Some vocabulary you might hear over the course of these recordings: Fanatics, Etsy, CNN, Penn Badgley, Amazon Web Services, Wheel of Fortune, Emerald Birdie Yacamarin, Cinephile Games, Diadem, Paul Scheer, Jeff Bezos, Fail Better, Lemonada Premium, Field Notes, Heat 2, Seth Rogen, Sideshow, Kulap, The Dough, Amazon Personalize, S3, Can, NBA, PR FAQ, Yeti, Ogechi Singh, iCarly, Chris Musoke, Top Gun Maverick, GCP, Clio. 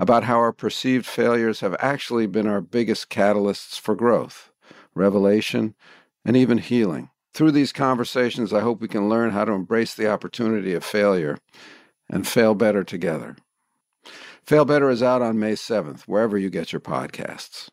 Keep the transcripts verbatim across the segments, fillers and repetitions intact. about how our perceived failures have actually been our biggest catalysts for growth, revelation, and even healing. Through these conversations, I hope we can learn how to embrace the opportunity of failure and fail better together. Fail Better is out on May seventh, wherever you get your podcasts.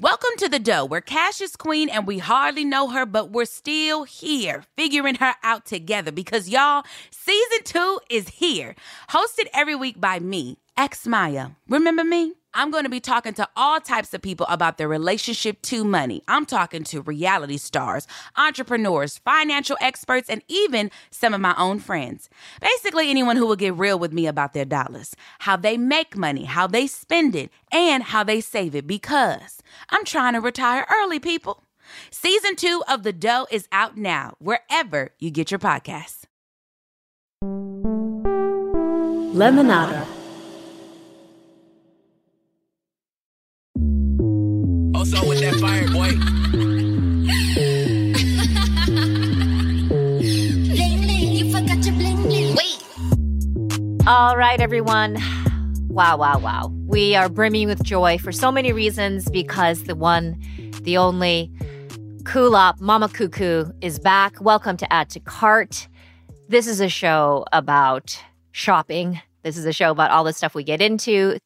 Welcome to The Dough, where cash is queen and we hardly know her, but we're still here figuring her out together because, y'all, season two is here. Hosted every week by me, Ex Maya. Remember me? I'm going to be talking to all types of people about their relationship to money. I'm talking to reality stars, entrepreneurs, financial experts, and even some of my own friends. Basically, anyone who will get real with me about their dollars, how they make money, how they spend it, and how they save it because I'm trying to retire early, people. Season two of The Dough is out now, wherever you get your podcasts. Lemonada. Also with that fire, boy. Bling, bling, you forgot your bling, bling. Wait. All right, everyone. Wow, wow, wow. We are brimming with joy for so many reasons because the one, the only, Kulap, Mama Cuckoo is back. Welcome to Add to Cart. This is a show about shopping. This is a show about all the stuff we get into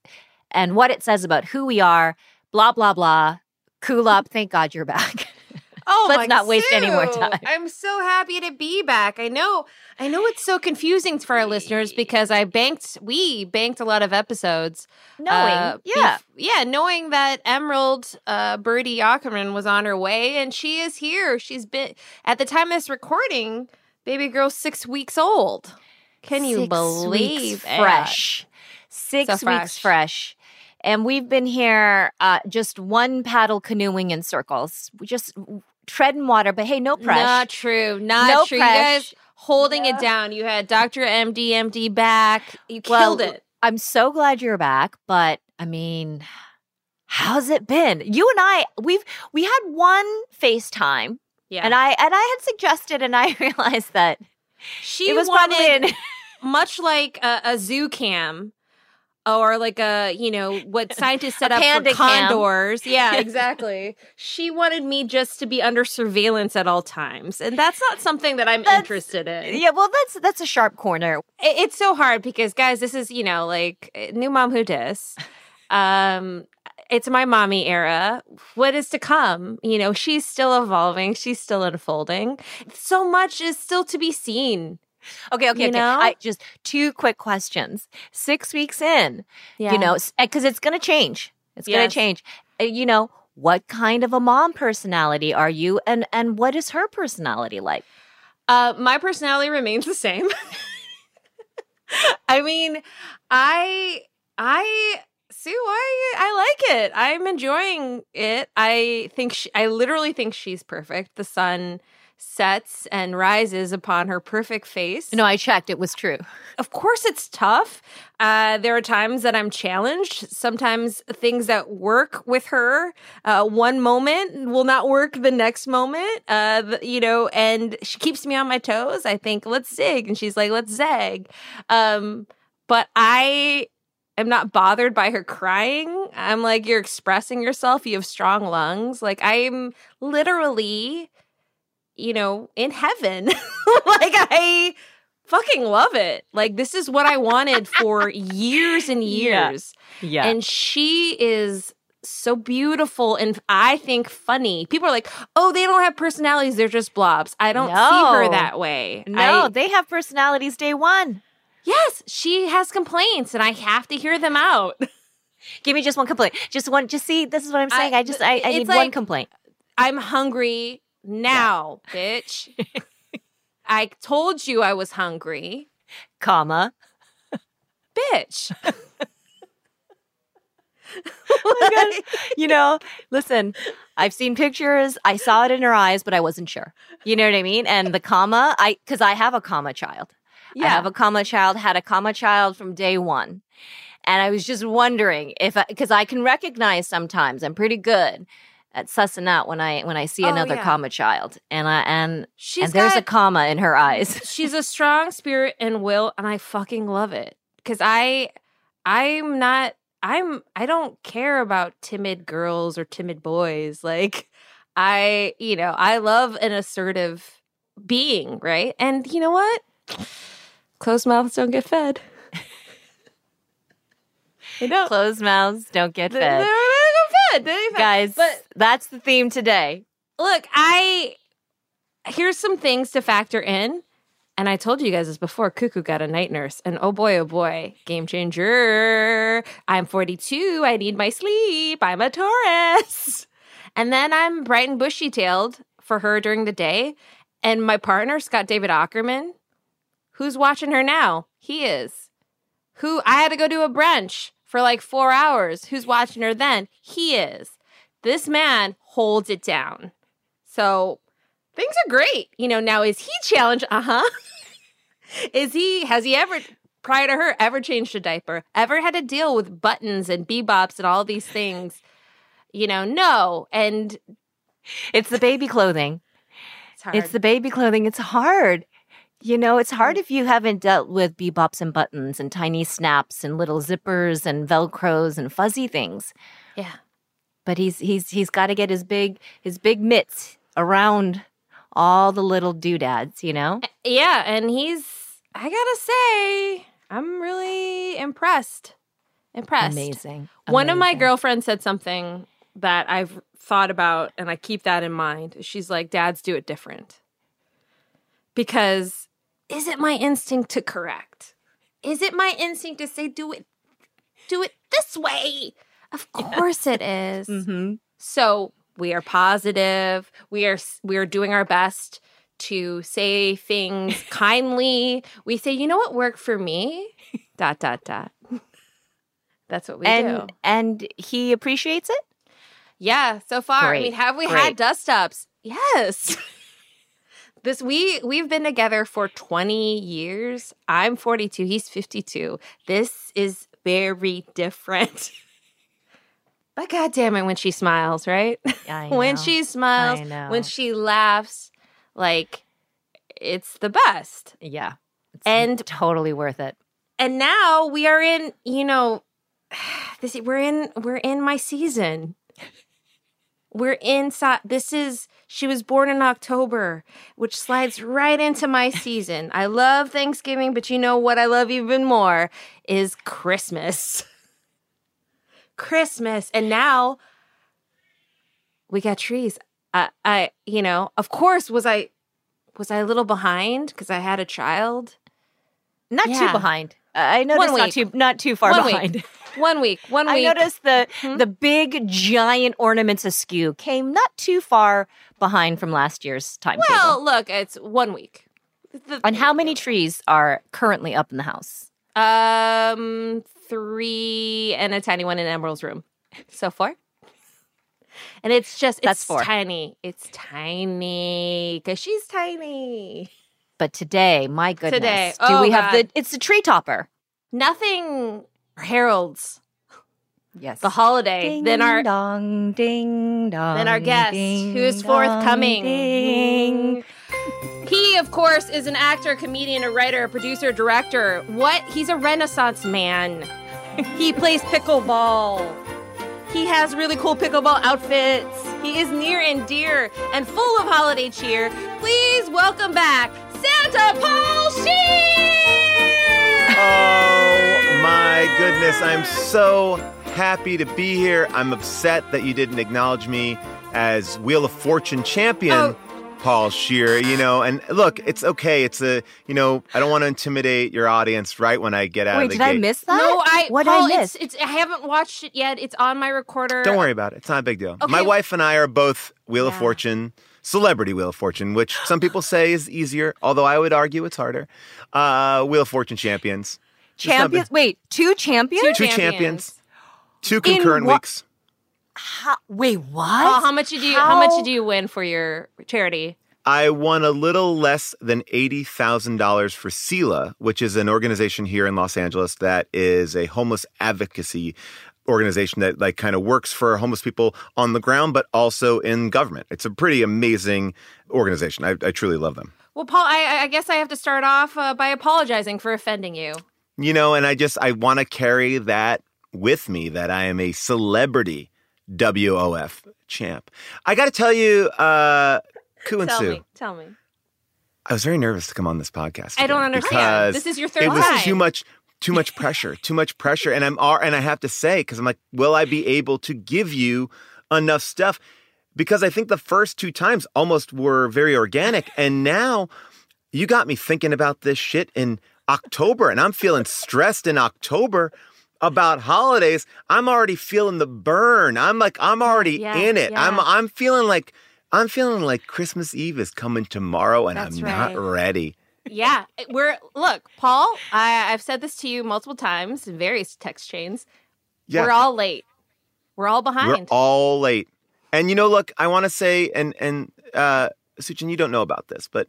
and what it says about who we are, blah, blah, blah. Kulap, thank God you're back. Oh, let's my not waste too. any more time. I'm so happy to be back. I know, I know it's so confusing for our listeners because I banked, we banked a lot of episodes, knowing, uh, yeah, bef- yeah, knowing that Emerald uh, Birdie Yacamarin was on her way, and she is here. She's been at the time of this recording, baby girl, six weeks old. Can six you believe? Weeks fresh, six so fresh. weeks fresh. And we've been here, uh, just one paddle canoeing in circles. We just tread in water, but hey, no pressure. Not true. Not no true. Pressure. You guys holding yeah. it down. You had Doctor M D M D back. You well, killed it. I'm so glad you're back, but I mean, how's it been? You and I, we've we had one FaceTime. Yeah. And I and I had suggested and I realized that she it was wanted probably in- much like a, a zoo cam. Or like a, you know, what scientists set up for condors. Cam. Yeah, exactly. She wanted me just to be under surveillance at all times. And that's not something that I'm that's, interested in. Yeah, well, that's that's a sharp corner. It, it's so hard because, guys, this is, you know, like, new mom who dis. Um, it's my mommy era. What is to come? You know, she's still evolving. She's still unfolding. So much is still to be seen. Okay, okay, you okay. Know? I, just two quick questions. Six weeks in, yeah. you know, because it's going to change. It's yes. going to change. You know, what kind of a mom personality are you, and, and what is her personality like? Uh, my personality remains the same. I mean, I, I see why I like it. I'm enjoying it. I think she, I literally think she's perfect. The sun sets and rises upon her perfect face. No, I checked. It was true. Of course it's tough. Uh, there are times that I'm challenged. Sometimes things that work with her uh, one moment will not work the next moment, uh, the, you know, and she keeps me on my toes. I think, let's zig. And she's like, let's zag. Um, but I am not bothered by her crying. I'm like, you're expressing yourself. You have strong lungs. Like, I'm literally, you know, in heaven. Like, I fucking love it. Like, this is what I wanted for years and years. Yeah. yeah. And she is so beautiful and, I think, funny. People are like, oh, they don't have personalities. They're just blobs. I don't no. see her that way. No, I, they have personalities day one. Yes, she has complaints, and I have to hear them out. Give me just one complaint. Just one. Just see, this is what I'm saying. I, I just, I, I need like, one complaint. I'm hungry. Now, yeah. bitch, I told you I was hungry, comma, bitch. Like, you know, listen, I've seen pictures. I saw it in her eyes, but I wasn't sure. You know what I mean? And the comma, I because I have a comma child. Yeah. I have a comma child, had a comma child from day one. And I was just wondering if, because I, I can recognize sometimes, I'm pretty good at sussing out when I when I see oh, another yeah. comma child. And I and, she's and there's got, a comma in her eyes. She's a strong spirit and will, and I fucking love it. Because I, I'm not, I'm, I don't care about timid girls or timid boys. Like, I, you know, I love an assertive being, right? And you know what? Closed mouths don't get fed. They don't. Closed mouths don't get fed. They're not fed. They're fed. Guys, but that's the theme today. Look, I here's some things to factor in. And I told you guys this before, Cuckoo got a night nurse. And oh boy, oh boy, game changer. I'm forty-two. I need my sleep. I'm a Taurus. And then I'm bright and bushy-tailed for her during the day. And my partner, Scott David Ackerman, who's watching her now? He is. Who I had to go do a brunch for like four hours. Who's watching her then? He is. This man holds it down. So things are great. You know, now is he challenged? Uh-huh. Is he, has he ever, prior to her, ever changed a diaper? Ever had to deal with buttons and bebops and all these things? You know, no. And it's the baby clothing. It's hard. It's the baby clothing. It's hard. You know, it's hard if you haven't dealt with bebops and buttons and tiny snaps and little zippers and Velcros and fuzzy things. Yeah. But he's he's he's got to get his big his big mitts around all the little doodads, you know? Yeah, and he's, I gotta say, I'm really impressed. Impressed. Amazing. One Amazing. of my girlfriends said something that I've thought about, and I keep that in mind. She's like, dads do it different. Because is it my instinct to correct? Is it my instinct to say, do it do it this way? Of course yeah. it is. Mm-hmm. So we are positive. We are we are doing our best to say things kindly. We say, you know what worked for me? Dot, dot, dot. That's what we and, do. And he appreciates it? Yeah, so far. Great. I mean, have we Great. had dust-ups? Yes. This we we've been together for twenty years. I'm forty-two. He's fifty-two. This is very different. But goddamn it, when she smiles, right? Yeah, I know. When she smiles, I know. When she laughs, like it's the best. Yeah, it's and totally worth it. And now we are in, you know, this we're in we're in my season. We're inside. This is, she was born in October, which slides right into my season. I love Thanksgiving, but you know what I love even more is Christmas. Christmas. And now we got trees. I, I, you know, of course, was I, was I a little behind because I had a child? Not yeah. too behind. I noticed not too, not too far One behind. Week. One week, one week. I noticed the hmm? the big, giant ornaments askew came not too far behind from last year's timetable. Well, look, it's one week. The, and how many trees are currently up in the house? Um, three and a tiny one in Emerald's room. So four. And it's just, it's That's four. tiny. It's tiny. Because she's tiny. But today, my goodness. Today. Do oh, we God. have the, it's the tree topper. Nothing heralds yes the holiday ding, then our dong ding dong then our guest ding, who is forthcoming ding. He of course is an actor, comedian, a writer, a producer, director. What he's a Renaissance man. He plays pickleball. He has really cool pickleball outfits. He is near and dear and full of holiday cheer. Please welcome back Santa Paul Scheer. oh My goodness, I'm so happy to be here. I'm upset that you didn't acknowledge me as Wheel of Fortune champion, oh. Paul Scheer, you know, and look, it's okay. It's a, you know, I don't want to intimidate your audience right when I get out Wait, of the gate. Wait, did I miss that? No, I, what Paul, I miss? It's, it's, I haven't watched it yet. It's on my recorder. Don't worry about it. It's not a big deal. Okay. My wife and I are both Wheel yeah. of Fortune Celebrity Wheel of Fortune, which some people say is easier, although I would argue it's harder. Uh, Wheel of Fortune champions. Champions? Wait, two champions? Two champions. Two concurrent wha- weeks. How, wait, what? Well, how much do you how? how much do you win for your charity? I won a little less than eighty thousand dollars for C E L A, which is an organization here in Los Angeles that is a homeless advocacy organization that like kind of works for homeless people on the ground, but also in government. It's a pretty amazing organization. I, I truly love them. Well, Paul, I, I guess I have to start off uh, by apologizing for offending you. You know, and I just, I want to carry that with me, that I am a celebrity W O F champ. I got to tell you, uh, Ku and tell Sue. me, tell me. I was very nervous to come on this podcast. I don't understand. This is your third time. This is too much, too much pressure, too much pressure. And I'm, and I have to say, because I'm like, will I be able to give you enough stuff? Because I think the first two times almost were very organic. And now you got me thinking about this shit in October. And I'm feeling stressed in October about holidays. I'm already feeling the burn. I'm like, I'm already yeah, in it. Yeah. I'm, I'm feeling like... I'm feeling like Christmas Eve is coming tomorrow, and That's I'm right. not ready. Yeah. we're Look, Paul, I, I've said this to you multiple times in various text chains. Yeah. We're all late. We're all behind. We're all late. And, you know, look, I want to say, and and uh, Suchin, you don't know about this, but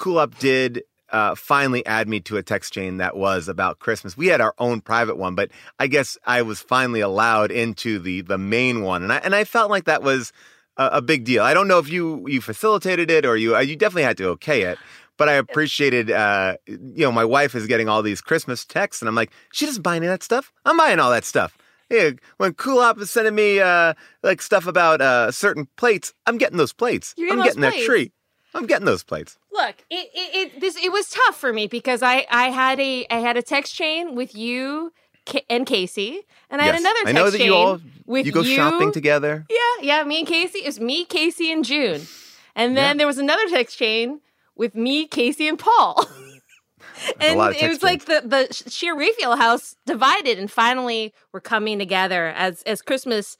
Kulap did uh, finally add me to a text chain that was about Christmas. We had our own private one, but I guess I was finally allowed into the the main one. And I And I felt like that was... a big deal. I don't know if you you facilitated it or you you definitely had to okay it, but I appreciated, uh, you know, my wife is getting all these Christmas texts, and I'm like, she doesn't buy any of that stuff. I'm buying all that stuff. Yeah, when Kulap is sending me uh, like stuff about uh, certain plates, I'm getting those plates. You're getting I'm those getting plates. that tree. I'm getting those plates. Look, it, it it this it was tough for me because I I had a I had a text chain with you. And Casey, and I yes. had another text I know that chain you all with you go you. shopping together. Yeah, yeah. Me and Casey. It was me, Casey, and June, and then yeah. there was another text chain with me, Casey, and Paul. And it was chains. like the the Scheer Raphael house divided, and finally we're coming together as as Christmas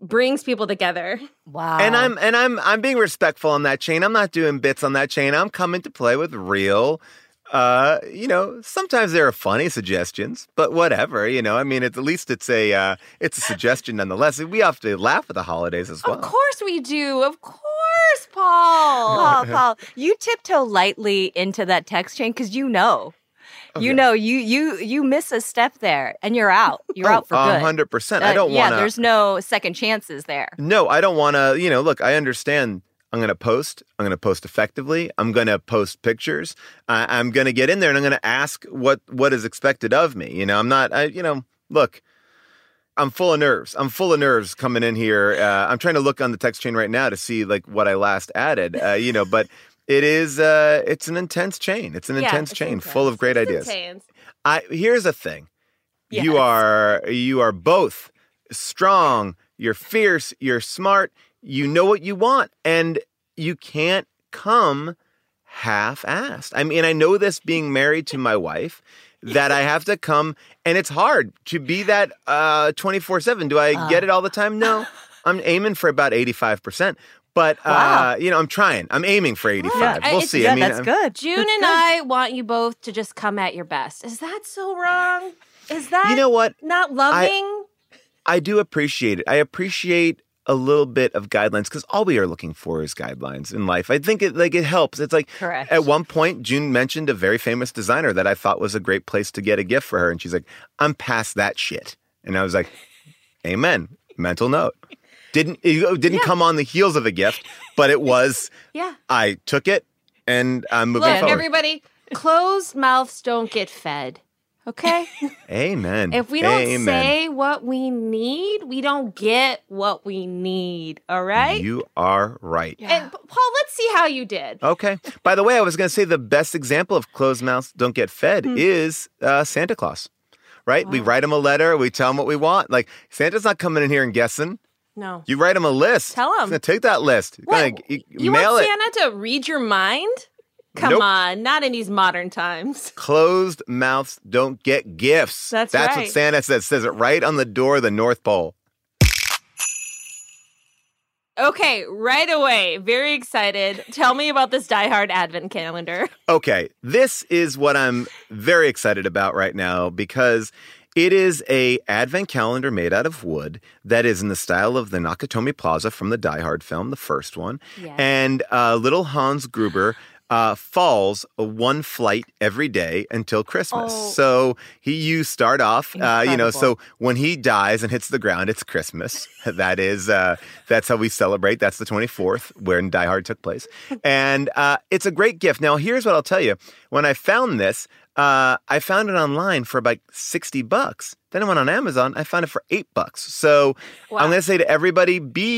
brings people together. Wow. And I'm and I'm I'm being respectful on that chain. I'm not doing bits on that chain. I'm coming to play with real. Uh, you know, sometimes there are funny suggestions, but whatever, you know, I mean, it's, at least it's a, uh, it's a suggestion nonetheless. We have to laugh at the holidays as well. Of course we do. Of course, Paul. Paul, Paul, you tiptoe lightly into that text chain because you know. Okay. You know, you you you miss a step there, and you're out. You're oh, out for good. one hundred percent. I don't uh, want to. Yeah, there's no second chances there. No, I don't want to, you know, look, I understand. I'm going to post. I'm going to post effectively. I'm going to post pictures. Uh, I'm going to get in there and I'm going to ask what, what is expected of me. You know, I'm not, I, you know, look, I'm full of nerves. I'm full of nerves coming in here. Uh, I'm trying to look on the text chain right now to see like what I last added, uh, you know, but it is, uh, it's an intense chain. It's an yeah, intense it's chain intense. full of great it's ideas. Intense. I Here's the thing. Yes. You are, you are both strong. You're fierce. You're smart. You know what you want, and you can't come half-assed. I mean, I know this being married to my wife, that I have to come, and it's hard to be that uh, twenty-four seven. Do I uh. get it all the time? No. I'm aiming for about eighty-five percent, but, wow. uh, you know, I'm trying. I'm aiming for eighty-five. We'll it's see. Good. I mean, That's I'm, good. June That's and good. I want you both to just come at your best. Is that so wrong? Is that you know what? not loving? I, I do appreciate it. I appreciate a little bit of guidelines, because all we are looking for is guidelines in life. I think it like it helps. It's like Correct. At one point, June mentioned a very famous designer that I thought was a great place to get a gift for her. And she's like, I'm past that shit. And I was like, amen. Mental note. Didn't it didn't yeah. come on the heels of a gift, but it was, yeah. I took it and I'm moving Look, forward. Everybody, closed mouths don't get fed. Okay? Amen. If we don't Amen. say what we need, we don't get what we need. All right? You are right. Yeah. And Paul, let's see how you did. Okay. By the way, I was going to say the best example of closed mouths don't get fed mm-hmm. is uh, Santa Claus, right? Wow. We write him a letter. We tell him what we want. Like, Santa's not coming in here and guessing. No. You write him a list. Tell him. He's going to take that list. What? Gonna, you, you mail want Santa it. to read your mind? Come nope. on, not in these modern times. Closed mouths don't get gifts. That's, That's right. what Santa says. Says it right on the door of the North Pole. Okay, right away. Very excited. Tell me about this Die Hard Advent calendar. Okay, this is what I'm very excited about right now because It is a advent calendar made out of wood that is in the style of the Nakatomi Plaza from the Die Hard film, the first one. Yes. And uh, little Hans Gruber uh, falls one flight every day until Christmas. Oh. So he, you start off, uh, you know, so when he dies and hits the ground, it's Christmas. That is, uh, that's how we celebrate. That's the twenty-fourth when Die Hard took place. And uh, it's a great gift. Now, here's what I'll tell you. When I found this, Uh, I found it online for about sixty bucks. Then I went on Amazon. I found it for eight bucks. So wow. I'm going to say to everybody, be,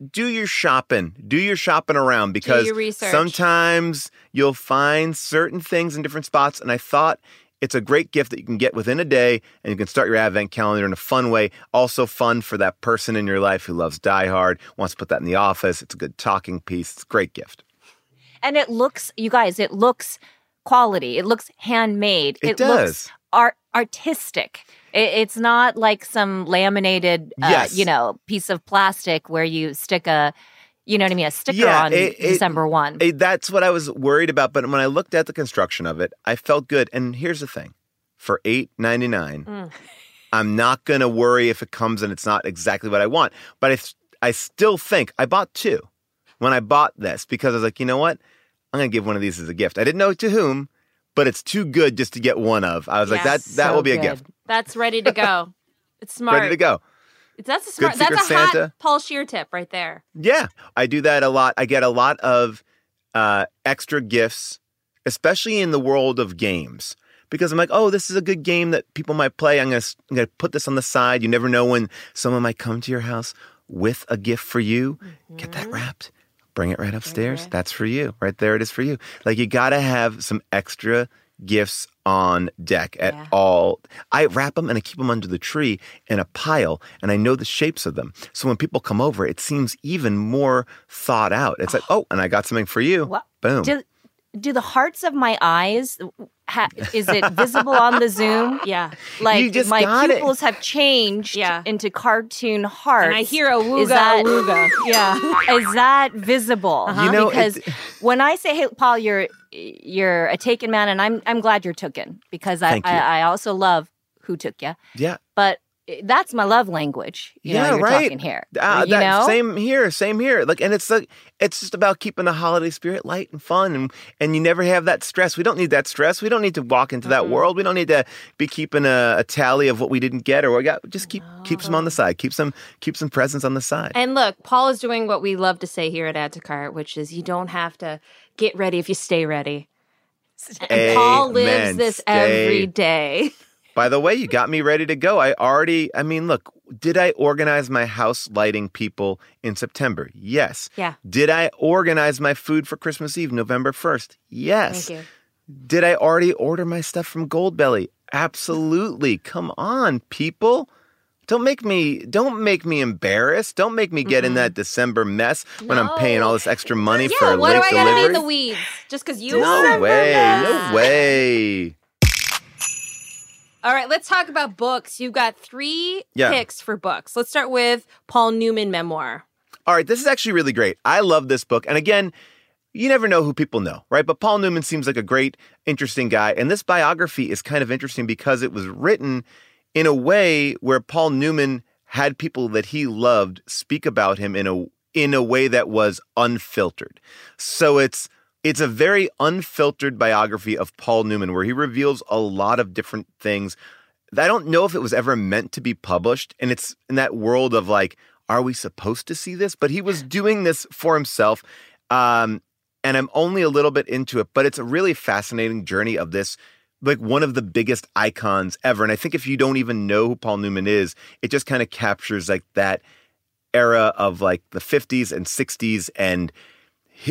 do your shopping. Do your shopping around, because sometimes you'll find certain things in different spots. And I thought it's a great gift that you can get within a day, and you can start your advent calendar in a fun way. Also fun for that person in your life who loves Die Hard, wants to put that in the office. It's a good talking piece. It's a great gift. And it looks, you guys, it looks... quality. It looks handmade. It, it does. looks art- artistic. It- it's not like some laminated, uh, yes. you know, piece of plastic where you stick a, you know what I mean, a sticker yeah, on it, December first. It, that's what I was worried about. But when I looked at the construction of it, I felt good. And here's the thing. For eight ninety-nine, mm. I'm not going to worry if it comes and it's not exactly what I want. But I, th- I still think I bought two when I bought this, because I was like, you know what? I'm going to give one of these as a gift. I didn't know to whom, but it's too good just to get one of. I was yes, like, that that so will be good. a gift. That's ready to go. It's smart. Ready to go. That's a smart. Good that's Secret a Santa. Hot Paul Scheer tip right there. Yeah. I do that a lot. I get a lot of uh, extra gifts, especially in the world of games. Because I'm like, oh, this is a good game that people might play. I'm going to I'm going to put this on the side. You never know when someone might come to your house with a gift for you. Mm-hmm. Get that wrapped. Bring it right upstairs. Okay. That's for you. Right there it is for you. Like, you got to have some extra gifts on deck at yeah. all. I wrap them and I keep them under the tree in a pile, and I know the shapes of them. So when people come over, it seems even more thought out. It's oh. like, oh, and I got something for you. Well, boom. Do, do the hearts of my eyes, ha, is it visible on the Zoom? Yeah. Like, you just my got pupils it. have changed yeah. into cartoon hearts. And I hear a wooga, is that, wooga. Yeah. Is that visible? Uh-huh. You know, because it, when I say, hey, Paul, you're you're a taken man, and I'm I'm glad you're taken, because I, I, I also love who took you. Yeah. But that's my love language. You yeah, know, you're right. Talking here. Uh, you that, know? Same here, same here. Like, and it's like it's just about keeping the holiday spirit light and fun, and, and you never have that stress. We don't need that stress. We don't need to walk into mm-hmm. that world. We don't need to be keeping a, a tally of what we didn't get or what we got. Just keep no. keeps them on the side. Keeps them keeps some presents on the side. And look, Paul is doing what we love to say here at Add to Cart, which is you don't have to get ready if you stay ready. And Amen. Paul lives this stay. every day. By the way, you got me ready to go. I already, I mean, look, did I organize my house lighting people in September? Yes. Yeah. Did I organize my food for Christmas Eve, November first? Yes. Thank you. Did I already order my stuff from Goldbelly? Absolutely. Come on, people. Don't make me, don't make me embarrassed. Don't make me get mm-hmm. in that December mess when no. I'm paying all this extra money yeah, for late delivery. Yeah, what do I got to be in the weeds? Just because you No way, mess. no way. All right, let's talk about books. You've got three yeah. picks for books. Let's start with Paul Newman memoir. All right, this is actually really great. I love this book. And again, you never know who people know, right? But Paul Newman seems like a great, interesting guy. And this biography is kind of interesting because it was written in a way where Paul Newman had people that he loved speak about him in a in a way that was unfiltered. So it's It's a very unfiltered biography of Paul Newman, where he reveals a lot of different things. I don't know if it was ever meant to be published, and it's in that world of like, are we supposed to see this? But he was doing this for himself, um, and I'm only a little bit into it, but it's a really fascinating journey of this, like one of the biggest icons ever. And I think if you don't even know who Paul Newman is, it just kind of captures like that era of like the fifties and sixties and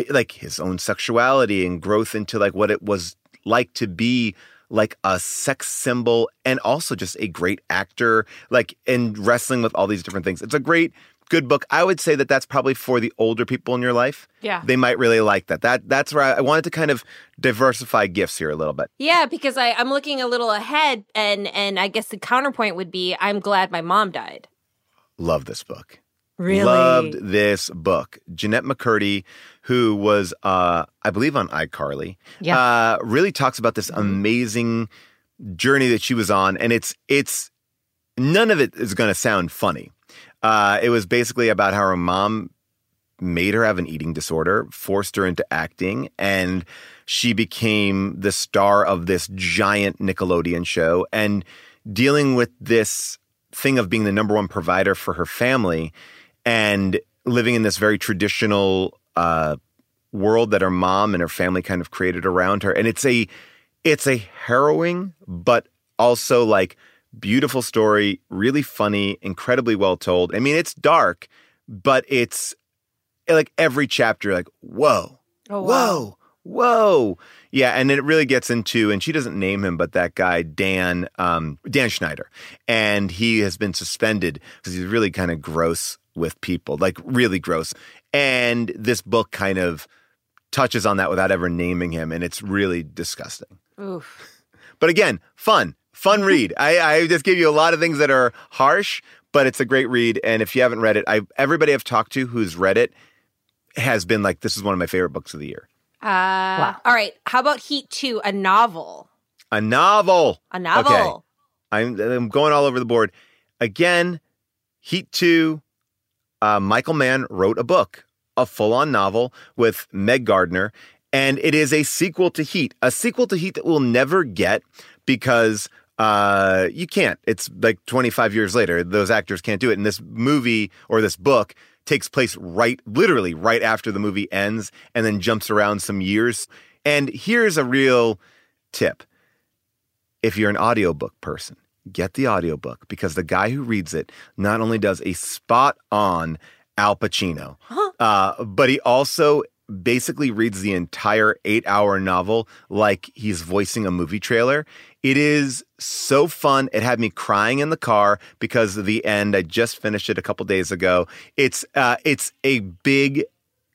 like his own sexuality and growth into like what it was like to be like a sex symbol and also just a great actor, like and wrestling with all these different things. It's a great, good book. I would say that that's probably for the older people in your life. Yeah. They might really like that. That That's where I, I wanted to kind of diversify gifts here a little bit. Yeah, because I, I'm looking a little ahead, and and I guess the counterpoint would be I'm Glad My Mom Died. Love this book. Really? Loved this book. Jeanette McCurdy, who was, uh, I believe, on iCarly, yeah. uh, really talks about this amazing journey that she was on, and it's it's none of it is going to sound funny. Uh, it was basically about how her mom made her have an eating disorder, forced her into acting, and she became the star of this giant Nickelodeon show. And dealing with this thing of being the number one provider for her family and living in this very traditional uh, world that her mom and her family kind of created around her. And it's a it's a harrowing, but also like beautiful story, really funny, incredibly well told. I mean, it's dark, but it's like every chapter, like, whoa, oh, wow. whoa, whoa. Yeah, and it really gets into, and she doesn't name him, but that guy, Dan, um, Dan Schneider. And he has been suspended because he's really kind of gross with people, like really gross. And this book kind of touches on that without ever naming him, and it's really disgusting. Oof. But again, fun, fun read. I, I just give you a lot of things that are harsh, but it's a great read. And if you haven't read it, I everybody I've talked to who's read it has been like, this is one of my favorite books of the year. Uh, wow. All right. How about Heat two, a novel? A novel. A novel. Okay. I'm, I'm going all over the board. Again, Heat two, uh, Michael Mann wrote a book, a full-on novel with Meg Gardner, and it is a sequel to Heat, a sequel to Heat that we'll never get because uh, you can't. It's like twenty-five years later. Those actors can't do it. And this movie or this book takes place right, literally right after the movie ends and then jumps around some years. And here's a real tip. If you're an audiobook person, get the audiobook because the guy who reads it not only does a spot-on Al Pacino, huh? uh, but he also basically reads the entire eight-hour novel like he's voicing a movie trailer. It is so fun. It had me crying in the car because of the end. I just finished it a couple days ago. It's uh, it's a big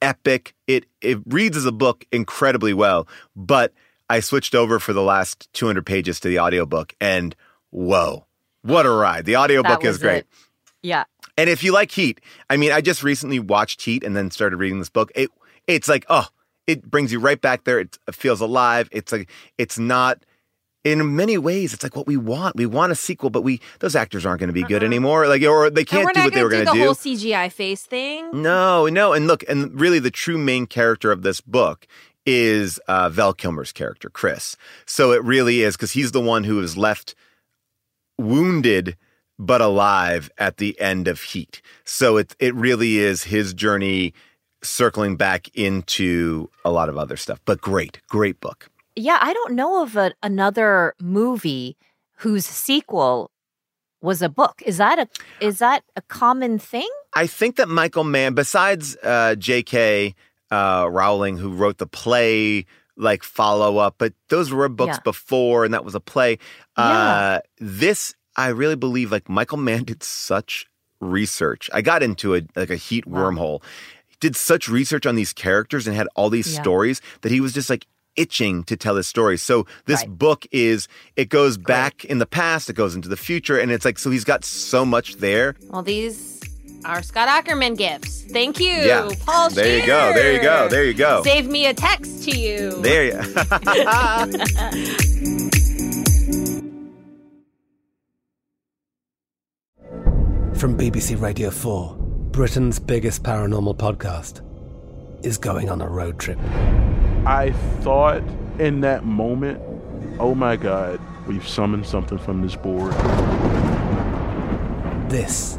epic. It it reads as a book incredibly well, but I switched over for the last two hundred pages to the audiobook, and whoa, what a ride. The audiobook is great. It. Yeah. And if you like Heat, I mean, I just recently watched Heat and then started reading this book. It It's like, oh, it brings you right back there. It feels alive. It's like, it's not... In many ways, it's like what we want. We want a sequel, but we those actors aren't going to be uh-uh. good anymore. Like, or they can't do what they were going to do. We're not going to do the whole C G I face thing. No, no. And look, and really, the true main character of this book is uh, Val Kilmer's character, Chris. So it really is because he's the one who is left wounded but alive at the end of Heat. So it it really is his journey, circling back into a lot of other stuff. But great, great book. Yeah, I don't know of a, another movie whose sequel was a book. Is that a is that a common thing? I think that Michael Mann, besides uh, J K. Uh, Rowling, who wrote the play, like follow-up, but those were books yeah. before, and that was a play. Uh, yeah. This, I really believe, like Michael Mann did such research. I got into a like a Heat wow. wormhole. He did such research on these characters and had all these yeah. stories that he was just like, itching to tell his story. So this right. book is, it goes Great. back in the past, it goes into the future, and it's like, so he's got so much there. Well, these are Scott Ackerman gifts. Thank you, yeah. Paul Scheer. There you go, there you go, there you go. Save me a text to you. There you From B B C Radio four, Britain's biggest paranormal podcast is going on a road trip. I thought in that moment, oh my God, we've summoned something from this board. This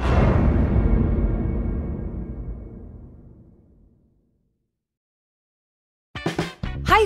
Hi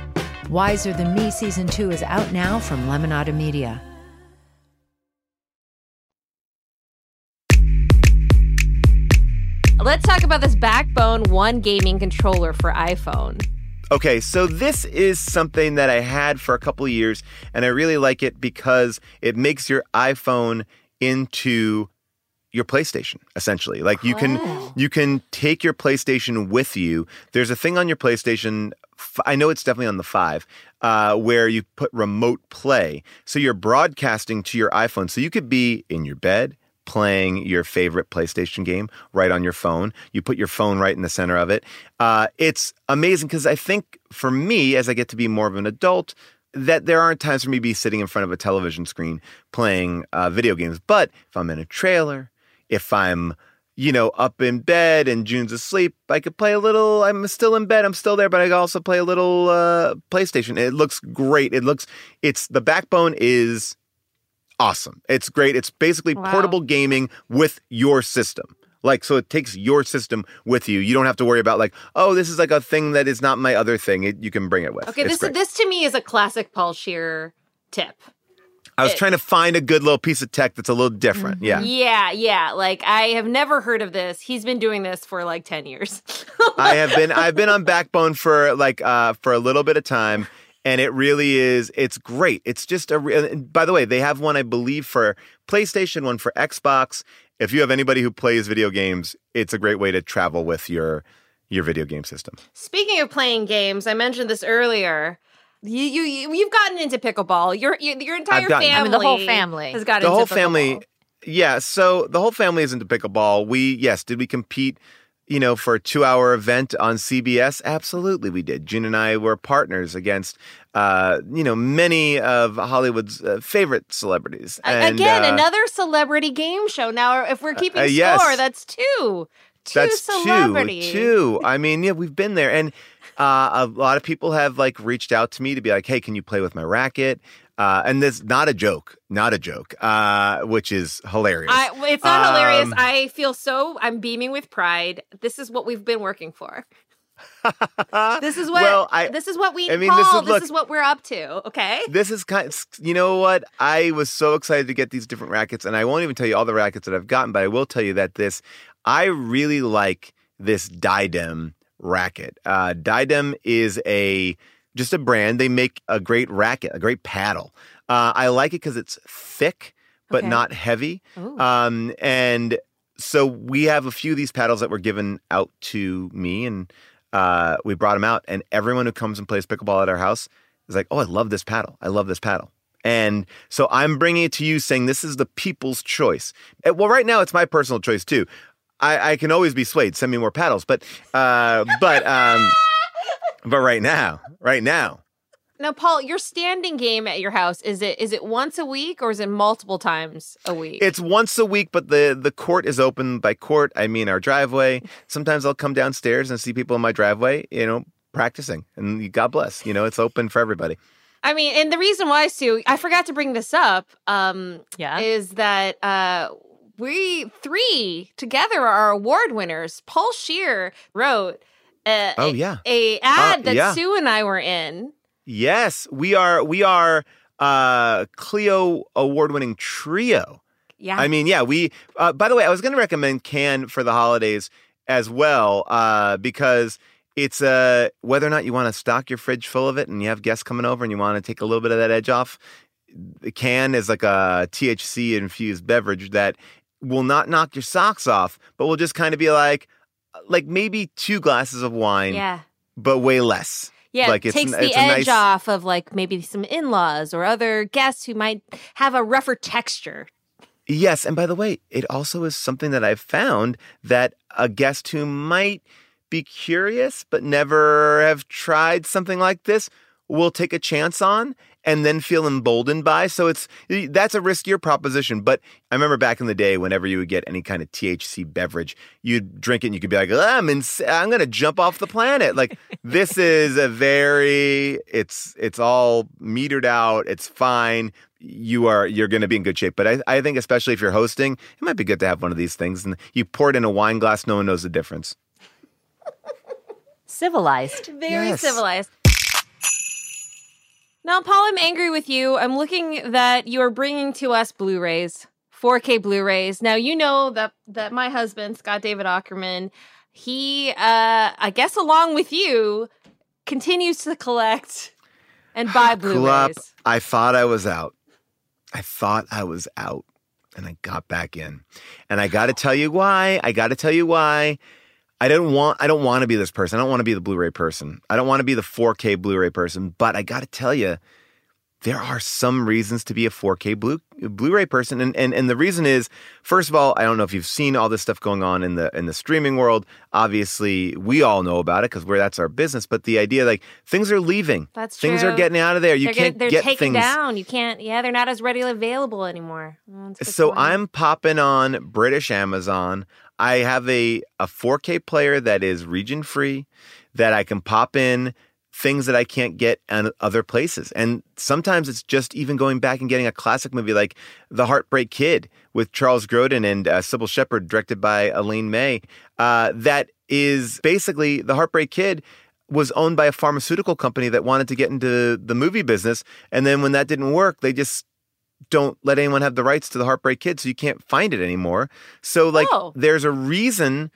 Wiser Than Me Season two is out now from Lemonada Media. Let's talk about this Backbone One gaming controller for iPhone. Okay, so this is something that I had for a couple of years, and I really like it because it makes your iPhone into your PlayStation, essentially. Like you can oh. you can take your PlayStation with you. There's a thing on your PlayStation, I know it's definitely on the five, uh, where you put remote play. So you're broadcasting to your iPhone. So you could be in your bed, playing your favorite PlayStation game right on your phone. You put your phone right in the center of it. Uh, it's amazing because I think for me, as I get to be more of an adult, that there aren't times for me to be sitting in front of a television screen playing uh, video games. But if I'm in a trailer, if I'm, you know, up in bed and June's asleep, I could play a little. I'm still in bed. I'm still there, but I could also play a little uh, PlayStation. It looks great. It looks, it's, the Backbone is awesome. It's great. It's basically wow. portable gaming with your system. Like, so it takes your system with you. You don't have to worry about like, oh, this is like a thing that is not my other thing. It, you can bring it with. Okay, it's this great. This to me is a classic Paul Scheer tip. I was it, trying to find a good little piece of tech that's a little different. Yeah. Yeah, yeah. Like, I have never heard of this. He's been doing this for like ten years. I have been I've been on Backbone for like uh, for a little bit of time. And it really is, it's great. It's just a, re- by the way, they have one, I believe, for PlayStation, one for Xbox. If you have anybody who plays video games, it's a great way to travel with your your video game system. Speaking of playing games, I mentioned this earlier. You, you, you you've gotten into pickleball. Your, your, your entire gotten, family. I mean, the whole family has gotten the into whole pickleball. Family, yeah, so the whole family is into pickleball. We, yes, did we compete? You know, for a two-hour event on C B S, absolutely we did. June and I were partners against, uh, you know, many of Hollywood's uh, favorite celebrities. And, Again, uh, another celebrity game show. Now, if we're keeping uh, yes. score, that's two. Two that's celebrities. Two, two. I mean, yeah, we've been there. And uh, a lot of people have, like, reached out to me to be like, hey, can you play with my racket? Uh, and this not a joke, not a joke, uh, which is hilarious. I, it's not um, hilarious. I feel so, I'm beaming with pride. This is what we've been working for. This is what well, I, this is what we I mean, call. This, is, this look, is what we're up to. Okay. This is kind of, you know what? I was so excited to get these different rackets, and I won't even tell you all the rackets that I've gotten, but I will tell you that this, I really like this Diadem racket. Uh, Diadem is a. Just a brand. They make a great racket, a great paddle. Uh, I like it because it's thick, but okay. not heavy. Um, and so we have a few of these paddles that were given out to me, and uh, we brought them out. And everyone who comes and plays pickleball at our house is like, oh, I love this paddle. I love this paddle. And so I'm bringing it to you saying this is the people's choice. And, well, right now it's my personal choice too. I, I can always be swayed. Send me more paddles. But, uh, but... Um, But right now, right now. Now, Paul, your standing game at your house, is it is it once a week or is it multiple times a week? It's once a week, but the, the court is open. By court, I mean our driveway. Sometimes I'll come downstairs and see people in my driveway, you know, practicing. And God bless, you know, it's open for everybody. I mean, and the reason why, Sue, I forgot to bring this up, um, yeah. is that... Uh, we three together are award winners. Paul Scheer wrote... Uh, oh yeah, a, a ad uh, that yeah. Sue and I were in. Yes, we are. We are uh, Clio award-winning trio. Yeah, I mean, yeah. We. Uh, by the way, I was going to recommend Can for the holidays as well uh, because it's a uh, whether or not you want to stock your fridge full of it and you have guests coming over and you want to take a little bit of that edge off. Can is like a T H C infused beverage that will not knock your socks off, but will just kind of be like. Like maybe two glasses of wine, yeah. but way less. Yeah, like it's, it takes the it's edge nice... off of like maybe some in-laws or other guests who might have a rougher texture. Yes, and by the way, it also is something that I've found that a guest who might be curious but never have tried something like this will take a chance on and then feel emboldened by. So it's that's a riskier proposition. But I remember back in the day, whenever you would get any kind of T H C beverage, you'd drink it and you could be like, I'm, ins- I'm going to jump off the planet. Like, this is a very, it's it's all metered out. It's fine. You are, you're going to be in good shape. But I, I think especially if you're hosting, it might be good to have one of these things. And you pour it in a wine glass. No one knows the difference. Civilized. Very yes. civilized. Now, Paul, I'm angry with you. I'm looking that you are bringing to us Blu-rays four K Blu-rays. Now, you know that that my husband, Scott David Ackerman, he, uh, I guess along with you, continues to collect and buy Blu-rays. Kulap, I thought I was out. I thought I was out. And I got back in. And I got to tell you why. I got to tell you why. I don't want I don't want to be this person. I don't want to be the Blu-ray person. I don't want to be the four K Blu-ray person. But I got to tell you, there are some reasons to be a four K Blu, Blu-ray person. And, and and the reason is, first of all, I don't know if you've seen all this stuff going on in the in the streaming world. Obviously, we all know about it because we're that's our business. But the idea, like, things are leaving. That's true. Things are getting out of there. You they're can't get, get things. They're taken down. You can't, yeah, they're not as readily available anymore. Well, so point. I'm popping on British Amazon. I have a, a four K player that is region-free that I can pop in things that I can't get in other places. And sometimes it's just even going back and getting a classic movie like The Heartbreak Kid with Charles Grodin and uh, Sybil Shepherd, directed by Elaine May. Uh, that is basically The Heartbreak Kid was owned by a pharmaceutical company that wanted to get into the movie business. And then when that didn't work, they just don't let anyone have the rights to The Heartbreak Kid, so you can't find it anymore. So like oh. there's a reason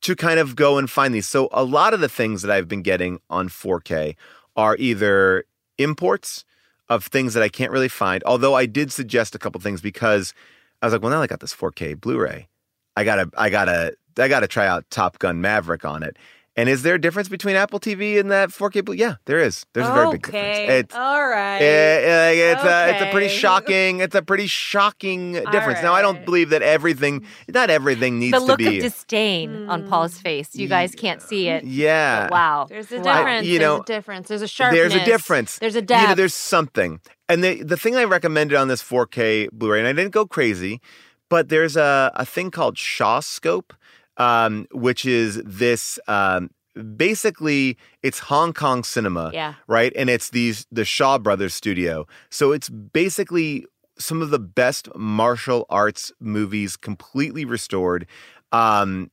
to kind of go and find these. So a lot of the things that I've been getting on four K are either imports of things that I can't really find. Although I did suggest a couple things because I was like, well, now I got this four K Blu-ray. I gotta, I gotta, I gotta try out Top Gun Maverick on it. And is there a difference between Apple T V and that four K Blu? Yeah, there is. There's okay. a very big difference. It's, All right. It, it's, okay. a, it's a pretty shocking, it's a pretty shocking difference. Right. Now, I don't believe that everything, not everything needs to be. The look of disdain mm. on Paul's face. You guys can't see it. Yeah. But wow. There's a difference. I, you know, there's a difference. There's a sharpness. There's a difference. There's a depth. You know, there's something. And the, the thing I recommended on this four K Blu-ray, and I didn't go crazy, but there's a, a thing called Shawscope. Um, which is this, um, basically, it's Hong Kong cinema, yeah. right? And it's these the Shaw Brothers studio. So it's basically some of the best martial arts movies completely restored. Um,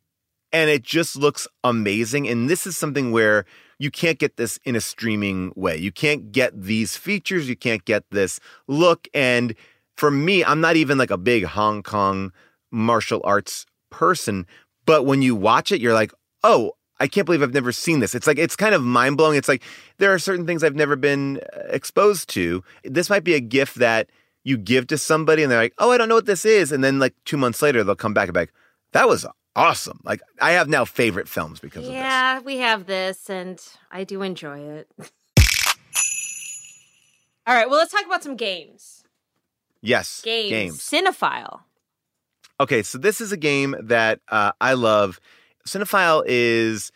and it just looks amazing. And this is something where you can't get this in a streaming way. You can't get these features. You can't get this look. And for me, I'm not even like a big Hong Kong martial arts person, but when you watch it, you're like, oh, I can't believe I've never seen this. It's like, it's kind of mind blowing. It's like, there are certain things I've never been exposed to. This might be a gift that you give to somebody and they're like, oh, I don't know what this is. And then like two months later, they'll come back and be like, that was awesome. Like, I have now favorite films because yeah, of this. Yeah, we have this and I do enjoy it. All right, well, let's talk about some games. Yes. Games. Games. Cinephile. Okay, so this is a game that uh, I love. Cinephile is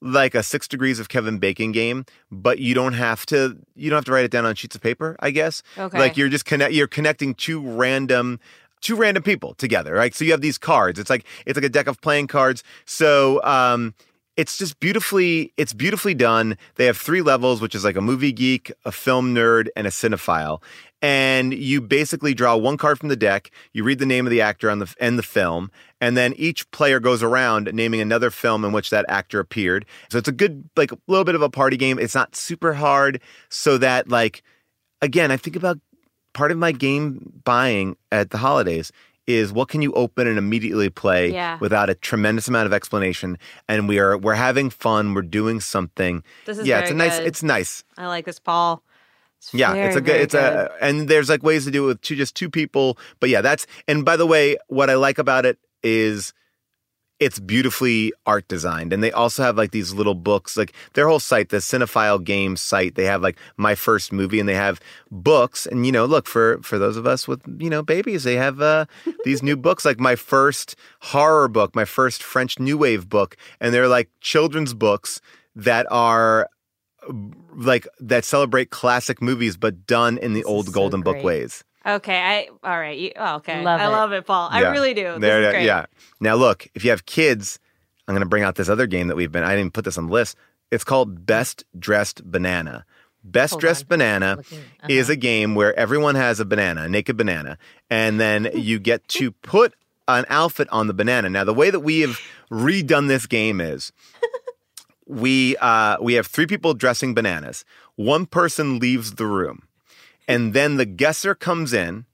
like a Six Degrees of Kevin Bacon game, but you don't have to. You don't have to write it down on sheets of paper, I guess. Okay. Like you're just connect. You're connecting two random, two random people together, right? So you have these cards. It's like it's like a deck of playing cards. So um, it's just beautifully. It's beautifully done. They have three levels, which is like a movie geek, a film nerd, and a cinephile. And you basically draw one card from the deck, you read the name of the actor on the, and the film, and then each player goes around naming another film in which that actor appeared. So it's a good, like, a little bit of a party game. It's not super hard so that, like, again, I think about part of my game buying at the holidays is what can you open and immediately play yeah. without a tremendous amount of explanation. And we are, we're having fun. We're doing something. This is yeah, very it's a nice, good. It's nice. I like this, Paul. It's yeah, very, it's a good, it's good. a, and there's like ways to do it with two, just two people. But yeah, that's, and by the way, what I like about it is it's beautifully art designed. And they also have like these little books, like their whole site, the Cinephile Games site, they have like My First Movie and they have books. And, you know, look, for, for those of us with, you know, babies, they have uh, these new books, like my first horror book, my first French New Wave book. And they're like children's books that are, like that celebrate classic movies, but done in the this old golden so book ways. Okay, I all right. You, oh, okay, love I it. love it, Paul. I yeah. really do. This there, is great. Yeah. Now look, if you have kids, I'm going to bring out this other game that we've been. I didn't put this on the list. It's called Best Dressed Banana. Best Hold Dressed on. Banana looking, uh-huh. is a game where everyone has a banana, a naked banana, and then you get to put an outfit on the banana. Now the way that we have redone this game is. We uh, we have three people dressing bananas. One person leaves the room. And then the guesser comes in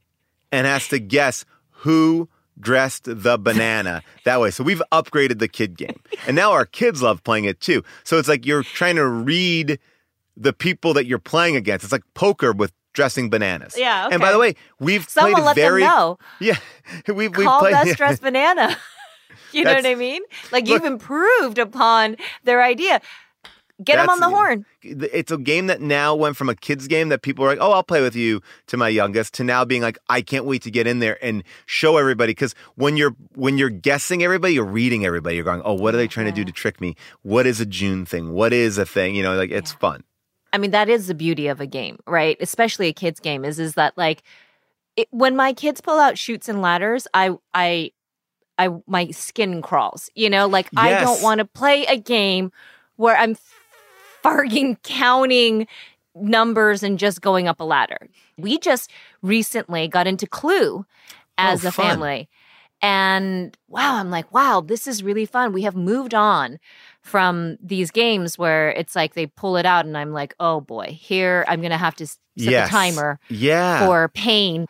and has to guess Who Dressed the Banana that way. So we've upgraded the kid game. And now our kids love playing it too. So it's like you're trying to read the people that you're playing against. It's like poker with dressing bananas. Yeah, okay. And by the way, we've Someone played let very... them know. Yeah. We've, we've Call played... us Dressed Banana. You know that's, what I mean? Like look, you've improved upon their idea. Get them on the horn. It's a game that now went from a kid's game that people were like, oh, I'll play with you to my youngest, to now being like, I can't wait to get in there and show everybody. Because when you're when you're guessing everybody, you're reading everybody. You're going, oh, what are they trying to do to trick me? What is a June thing? What is a thing? You know, like it's yeah. fun. I mean, that is the beauty of a game, right? Especially a kid's game is is that like it, when my kids pull out Chutes and Ladders, I I I my skin crawls. You know, like yes. I don't want to play a game where I'm farting counting numbers and just going up a ladder. We just recently got into Clue as oh, a fun. family. And wow, I'm like, wow, this is really fun. We have moved on from these games where it's like they pull it out and I'm like, oh boy, here I'm going to have to set yes. the timer yeah. for pain.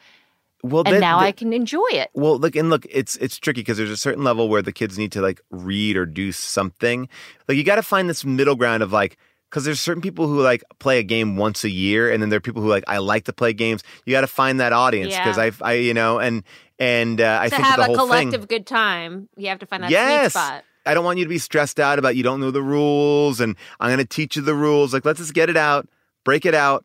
Well, and that, now that, I can enjoy it. Well, look, and look, it's it's tricky because there's a certain level where the kids need to like read or do something. Like you got to find this middle ground of like, because there's certain people who like play a game once a year, and then there are people who like I like to play games. You got to find that audience because yeah. I, I, you know, and and uh, I to think have the whole a collective thing, good time. You have to find that yes. sweet spot. I don't want you to be stressed out about you don't know the rules, and I'm going to teach you the rules. Like let's just get it out, break it out.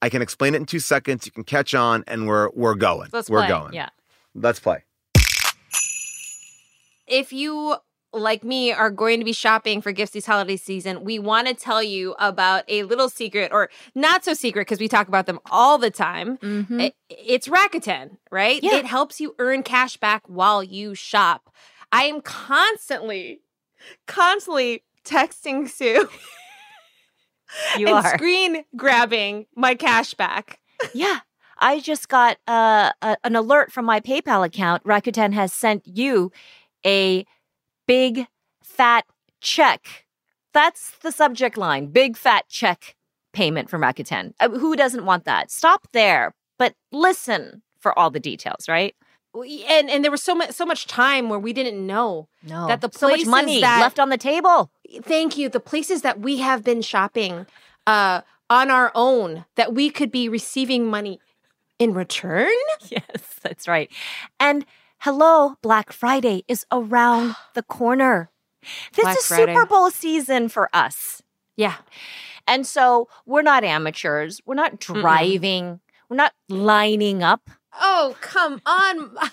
I can explain it in two seconds. You can catch on, and we're we're going. Let's we're play. going. Yeah, let's play. If you, like me, are going to be shopping for gifts this holiday season, we want to tell you about a little secret, or not so secret, because we talk about them all the time. Mm-hmm. It, it's Rakuten, right? Yeah. It helps you earn cash back while you shop. I am constantly, constantly texting Sue. You and are. Screen grabbing my cash back. Yeah. I just got uh, a, an alert from my PayPal account. Rakuten has sent you a big fat check. That's the subject line. Big fat check payment from Rakuten. Uh, who doesn't want that? Stop there, but listen for all the details, right? And and there was so much so much time where we didn't know no. that the places so much money that, left on the table. Thank you. The places that we have been shopping uh, on our own that we could be receiving money in return. Yes, that's right. And hello, Black Friday is around the corner. This Black is Friday. Super Bowl season for us. Yeah, and so we're not amateurs. We're not driving. Mm-mm. We're not lining up. Oh, come on. Aunties?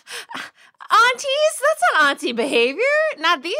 That's not auntie behavior. Not these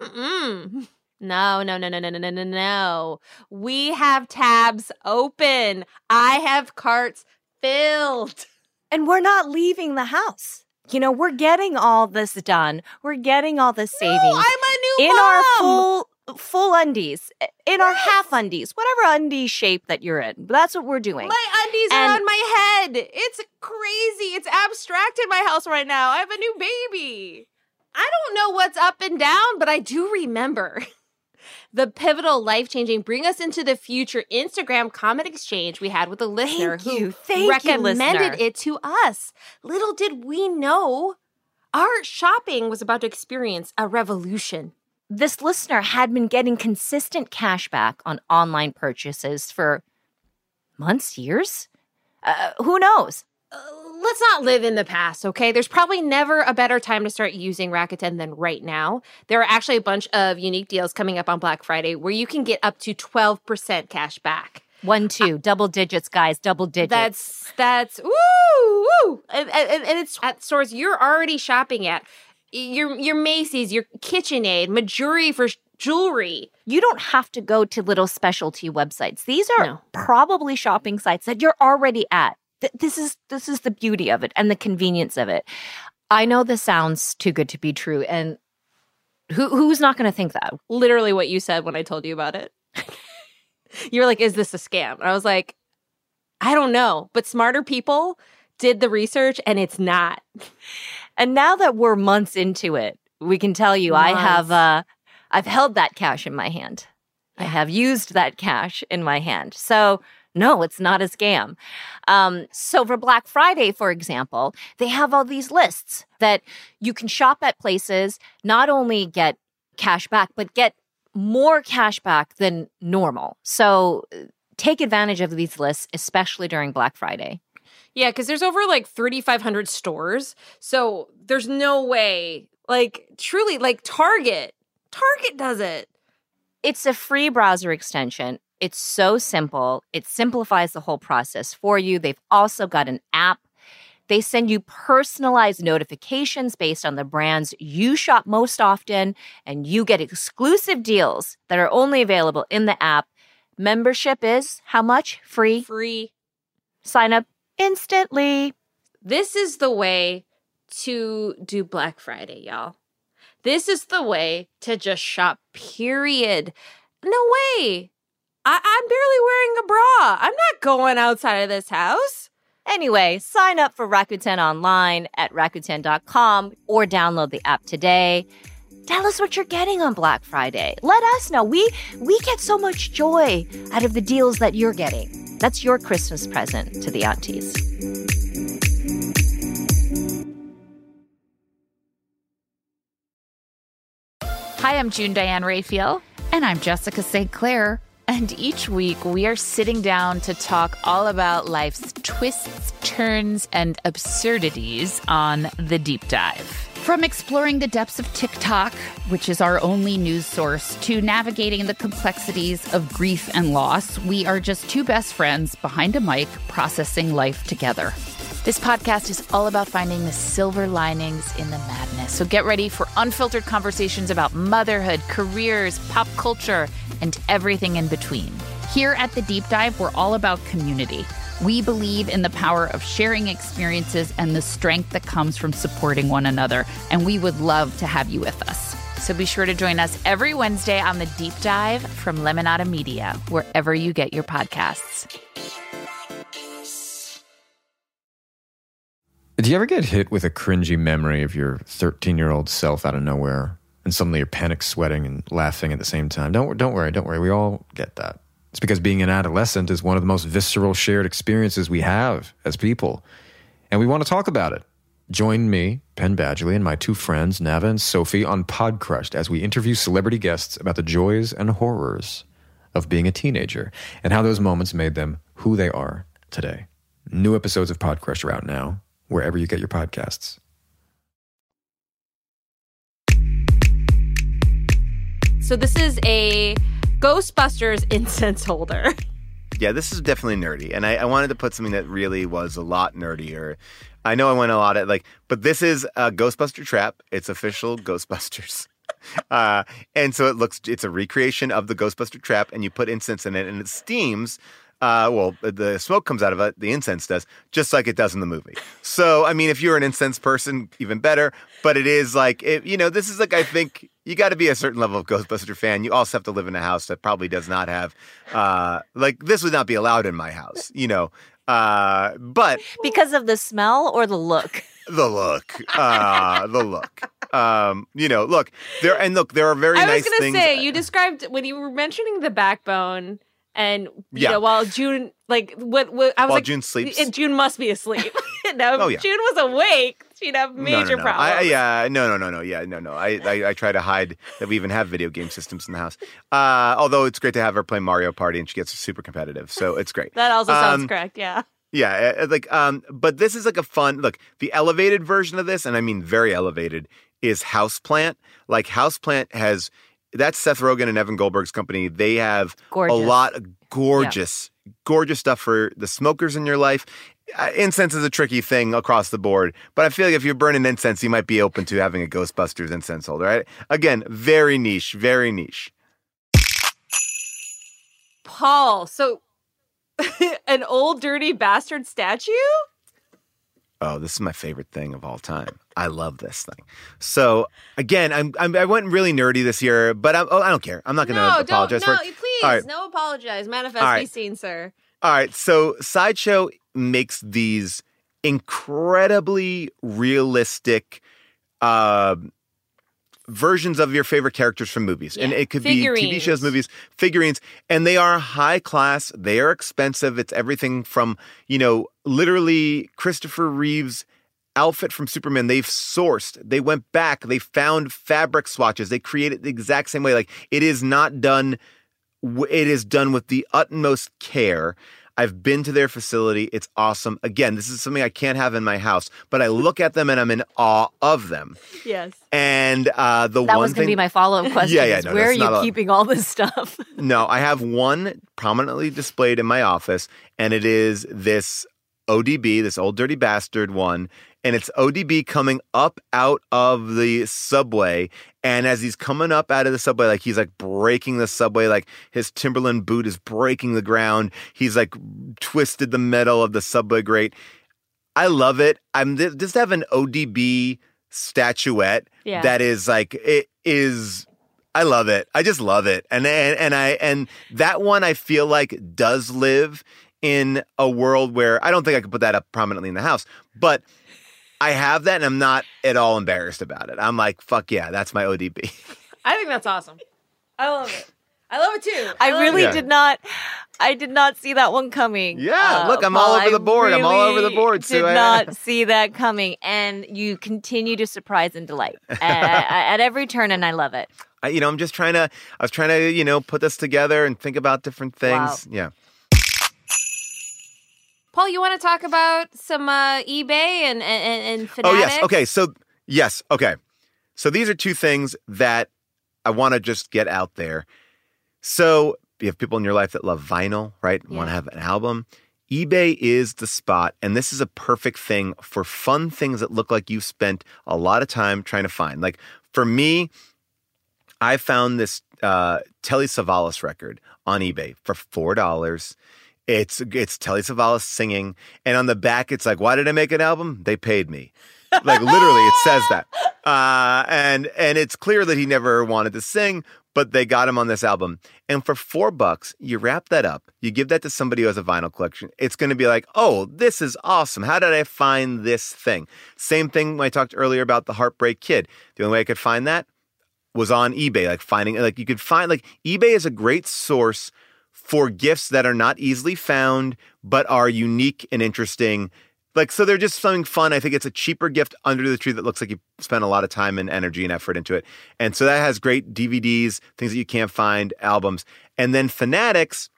aunties. Mm-mm. No, no, no, no, no, no, no, no. We have tabs open. I have carts filled. And we're not leaving the house. You know, we're getting all this done. We're getting all this savings. No, I'm a new in mom. Our full... Full undies, in our half undies, whatever undie shape that you're in. That's what we're doing. My undies and are on my head. It's crazy. It's abstract in my house right now. I have a new baby. I don't know what's up and down, but I do remember the pivotal, life-changing, bring us into the future Instagram comment exchange we had with a listener thank you. who thank recommended you, listener. it to us. Little did we know our shopping was about to experience a revolution. This listener had been getting consistent cash back on online purchases for months, years? Uh, who knows? Uh, let's not live in the past, okay? There's probably never a better time to start using Rakuten than right now. There are actually a bunch of unique deals coming up on Black Friday where you can get up to twelve percent cash back. One, two, I, double digits, guys, double digits. That's, that's, woo, woo. And, and, and it's at stores you're already shopping at. Your your Macy's, your KitchenAid, Majuri for sh- jewelry. You don't have to go to little specialty websites. These are no. probably shopping sites that you're already at. Th- this is this is the beauty of it and the convenience of it. I know this sounds too good to be true, and who who's not going to think that? Literally what you said when I told you about it. You were like, is this a scam? I was like, I don't know. But smarter people did the research, and it's not. And now that we're months into it, we can tell you months. I have uh, I've held that cash in my hand. Yeah. I have used that cash in my hand. So No, it's not a scam. Um, so for Black Friday, for example, they have all these lists that you can shop at places, not only get cash back, but get more cash back than normal. So take advantage of these lists, especially during Black Friday. Yeah, because there's over like thirty-five hundred stores. So there's no way, like truly, like Target. Target does it. It's a free browser extension. It's so simple. It simplifies the whole process for you. They've also got an app. They send you personalized notifications based on the brands you shop most often, and you get exclusive deals that are only available in the app. Membership is how much? Free. Free. Sign up instantly. This is the way to do Black Friday, y'all. This is the way to just shop, period. No way. I- I'm barely wearing a bra. I'm not going outside of this house. Anyway, sign up for Rakuten online at Rakuten dot com or download the app today. Tell us what you're getting on Black Friday. Let us know. We we get so much joy out of the deals that you're getting. That's your Christmas present to the aunties. Hi, I'm June Diane Raphael. And I'm Jessica Saint Clair. And each week, we are sitting down to talk all about life's twists, turns, and absurdities on The Deep Dive. From exploring the depths of TikTok, which is our only news source, to navigating the complexities of grief and loss, we are just two best friends behind a mic processing life together. This podcast is all about finding the silver linings in the madness. So get ready for unfiltered conversations about motherhood, careers, pop culture, and everything in between. Here at The Deep Dive, we're all about community. We believe in the power of sharing experiences and the strength that comes from supporting one another. And we would love to have you with us. So be sure to join us every Wednesday on The Deep Dive from Lemonada Media, wherever you get your podcasts. Do you ever get hit with a cringy memory of your thirteen-year-old self out of nowhere, and suddenly you're panic sweating and laughing at the same time? Don't don't worry, don't worry. We all get that. It's because being an adolescent is one of the most visceral shared experiences we have as people, and we want to talk about it. Join me, Penn Badgley, and my two friends, Nava and Sophie, on Podcrushed as we interview celebrity guests about the joys and horrors of being a teenager and how those moments made them who they are today. New episodes of Podcrushed are out now, wherever you get your podcasts. So this is a Ghostbusters incense holder. Yeah, this is definitely nerdy. And I, I wanted to put something that really was a lot nerdier. I know I went a lot at like, but this is a Ghostbuster trap. It's official Ghostbusters. uh, and so it looks, it's a recreation of the Ghostbuster trap, and you put incense in it and it steams. Uh, well, the smoke comes out of it, the incense does, just like it does in the movie. So, I mean, if you're an incense person, even better. But it is like, it, you know, this is like, I think you got to be a certain level of Ghostbuster fan. You also have to live in a house that probably does not have, uh, like, this would not be allowed in my house, you know. Uh, but because of the smell or the look? The look. Uh, the look. Um, you know, look, there, and look, there are very nice things. I was going to say, you described, when you were mentioning the backbone... And, you yeah. know, while June, like, what, what I was while like, June sleeps. June must be asleep. no, if oh, yeah. June was awake, she'd have major no, no, no. problems. I, yeah, no, no, no, no, yeah, no, no. I, I, I try to hide that we even have video game systems in the house. Uh, although it's great to have her play Mario Party, and she gets super competitive, so it's great. That also um, sounds correct, yeah. Yeah, like, um, but this is like a fun, look, the elevated version of this, and I mean very elevated, is Houseplant. Like, Houseplant has... That's Seth Rogen and Evan Goldberg's company. They have gorgeous. a lot of gorgeous, yeah. gorgeous stuff for the smokers in your life. Uh, incense is a tricky thing across the board, but I feel like if you're burning incense, you might be open to having a Ghostbusters incense holder. Right? Again, very niche, very niche. Paul, so an old dirty bastard statue? Oh, this is my favorite thing of all time. I love this thing. So again, I'm, I'm I went really nerdy this year, but I'm, oh, I don't care. I'm not going to no, apologize don't, no, for it. Please, right. No apologize. Manifest right. be seen, sir. All right. So Sideshow makes these incredibly realistic uh, versions of your favorite characters from movies. Yeah. And it could figurines. be T V shows, movies, figurines. And they are high class. They are expensive. It's everything from, you know, literally Christopher Reeve's outfit from Superman. They've sourced. They went back. They found fabric swatches. They created the exact same way. Like, it is not done. It is done with the utmost care. I've been to their facility. It's awesome. Again, this is something I can't have in my house, but I look at them and I'm in awe of them. Yes. And uh, the that one That was going to be my follow-up question. yeah, yeah, no, where are you keeping all this stuff? No, I have one prominently displayed in my office, and it is this O D B, this Old Dirty Bastard one. And it's O D B coming up out of the subway. And as he's coming up out of the subway, like, he's like breaking the subway. Like, his Timberland boot is breaking the ground. He's like twisted the metal of the subway grate. I love it. I'm th- just have an O D B statuette yeah. that is like, it is, I love it. I just love it. And, and, and I, and that one I feel like does live in a world where I don't think I could put that up prominently in the house, but I have that, and I'm not at all embarrassed about it. I'm like, fuck yeah, that's my O D B. I think that's awesome. I love it. I love it, too. I, I really it. did not I did not see that one coming. Yeah, uh, look, I'm all over the board. Really I'm all over the board. I did so not I, see that coming, and you continue to surprise and delight at, at every turn, and I love it. I, you know, I'm just trying to, I was trying to, you know, put this together and think about different things. Wow. Yeah. Paul, you want to talk about some uh, eBay and, and, and Fanatics? Oh, yes. Okay. So, yes. Okay. So, these are two things that I want to just get out there. So, you have people in your life that love vinyl, right? Yeah. Want to have an album. eBay is the spot. And this is a perfect thing for fun things that look like you've spent a lot of time trying to find. Like, for me, I found this uh, Telly Savalas record on eBay for four dollars. It's it's Telly Savalas singing, and on the back it's like, why did I make an album? They paid me. Like, literally, it says that. Uh, and and it's clear that he never wanted to sing, but they got him on this album. And for four bucks, you wrap that up, you give that to somebody who has a vinyl collection. It's going to be like, oh, this is awesome. How did I find this thing? Same thing when I talked earlier about The Heartbreak Kid. The only way I could find that was on eBay. Like, finding, like, you could find, like, eBay is a great source for gifts that are not easily found, but are unique and interesting. Like, so they're just something fun. I think it's a cheaper gift under the tree that looks like you spent a lot of time and energy and effort into it. And so that has great D V Ds, things that you can't find, albums. And then Fanatics,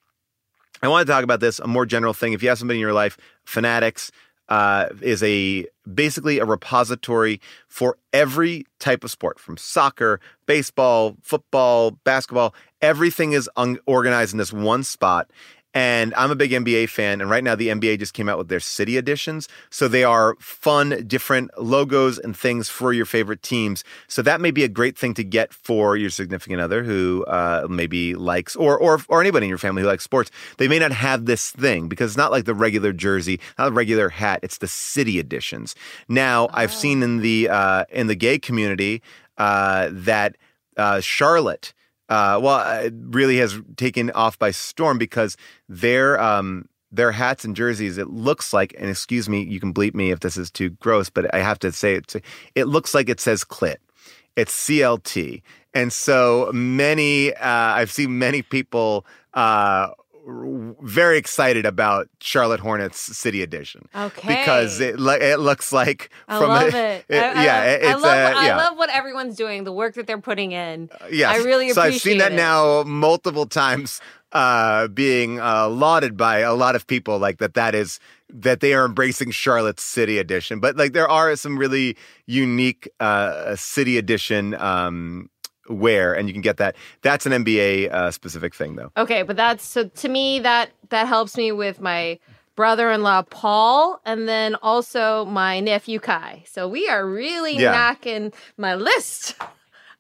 I want to talk about this, a more general thing. If you have somebody in your life, Fanatics uh, is a basically a repository for every type of sport, from soccer, baseball, football, basketball. Everything is un- organized in this one spot. And I'm a big N B A fan. And right now the N B A just came out with their city editions. So they are fun, different logos and things for your favorite teams. So that may be a great thing to get for your significant other who uh, maybe likes, or, or or anybody in your family who likes sports. They may not have this thing because it's not like the regular jersey, not the regular hat. It's the city editions. Now, oh. I've seen in the, uh, in the gay community uh, that uh, Charlotte... Uh, well, it really has taken off by storm because their um, their hats and jerseys, it looks like, and excuse me, you can bleep me if this is too gross, but I have to say it, it looks like it says clit. It's C L T. And so many, uh, I've seen many people uh, very excited about Charlotte Hornets City Edition. Okay. Because it, it looks like... I from love a, it. it I, I, yeah, it's I, love, a, yeah. I love what everyone's doing, the work that they're putting in. Uh, yes. I really appreciate it. So I've seen that it. now multiple times uh, being uh, lauded by a lot of people, like that that is... that they are embracing Charlotte's City Edition. But like there are some really unique uh, City Edition... Um, Where and you can get that. That's an N B A uh, specific thing, though. Okay, but that's so to me that that helps me with my brother-in-law Paul, and then also my nephew Kai. So we are really yeah. knocking my list.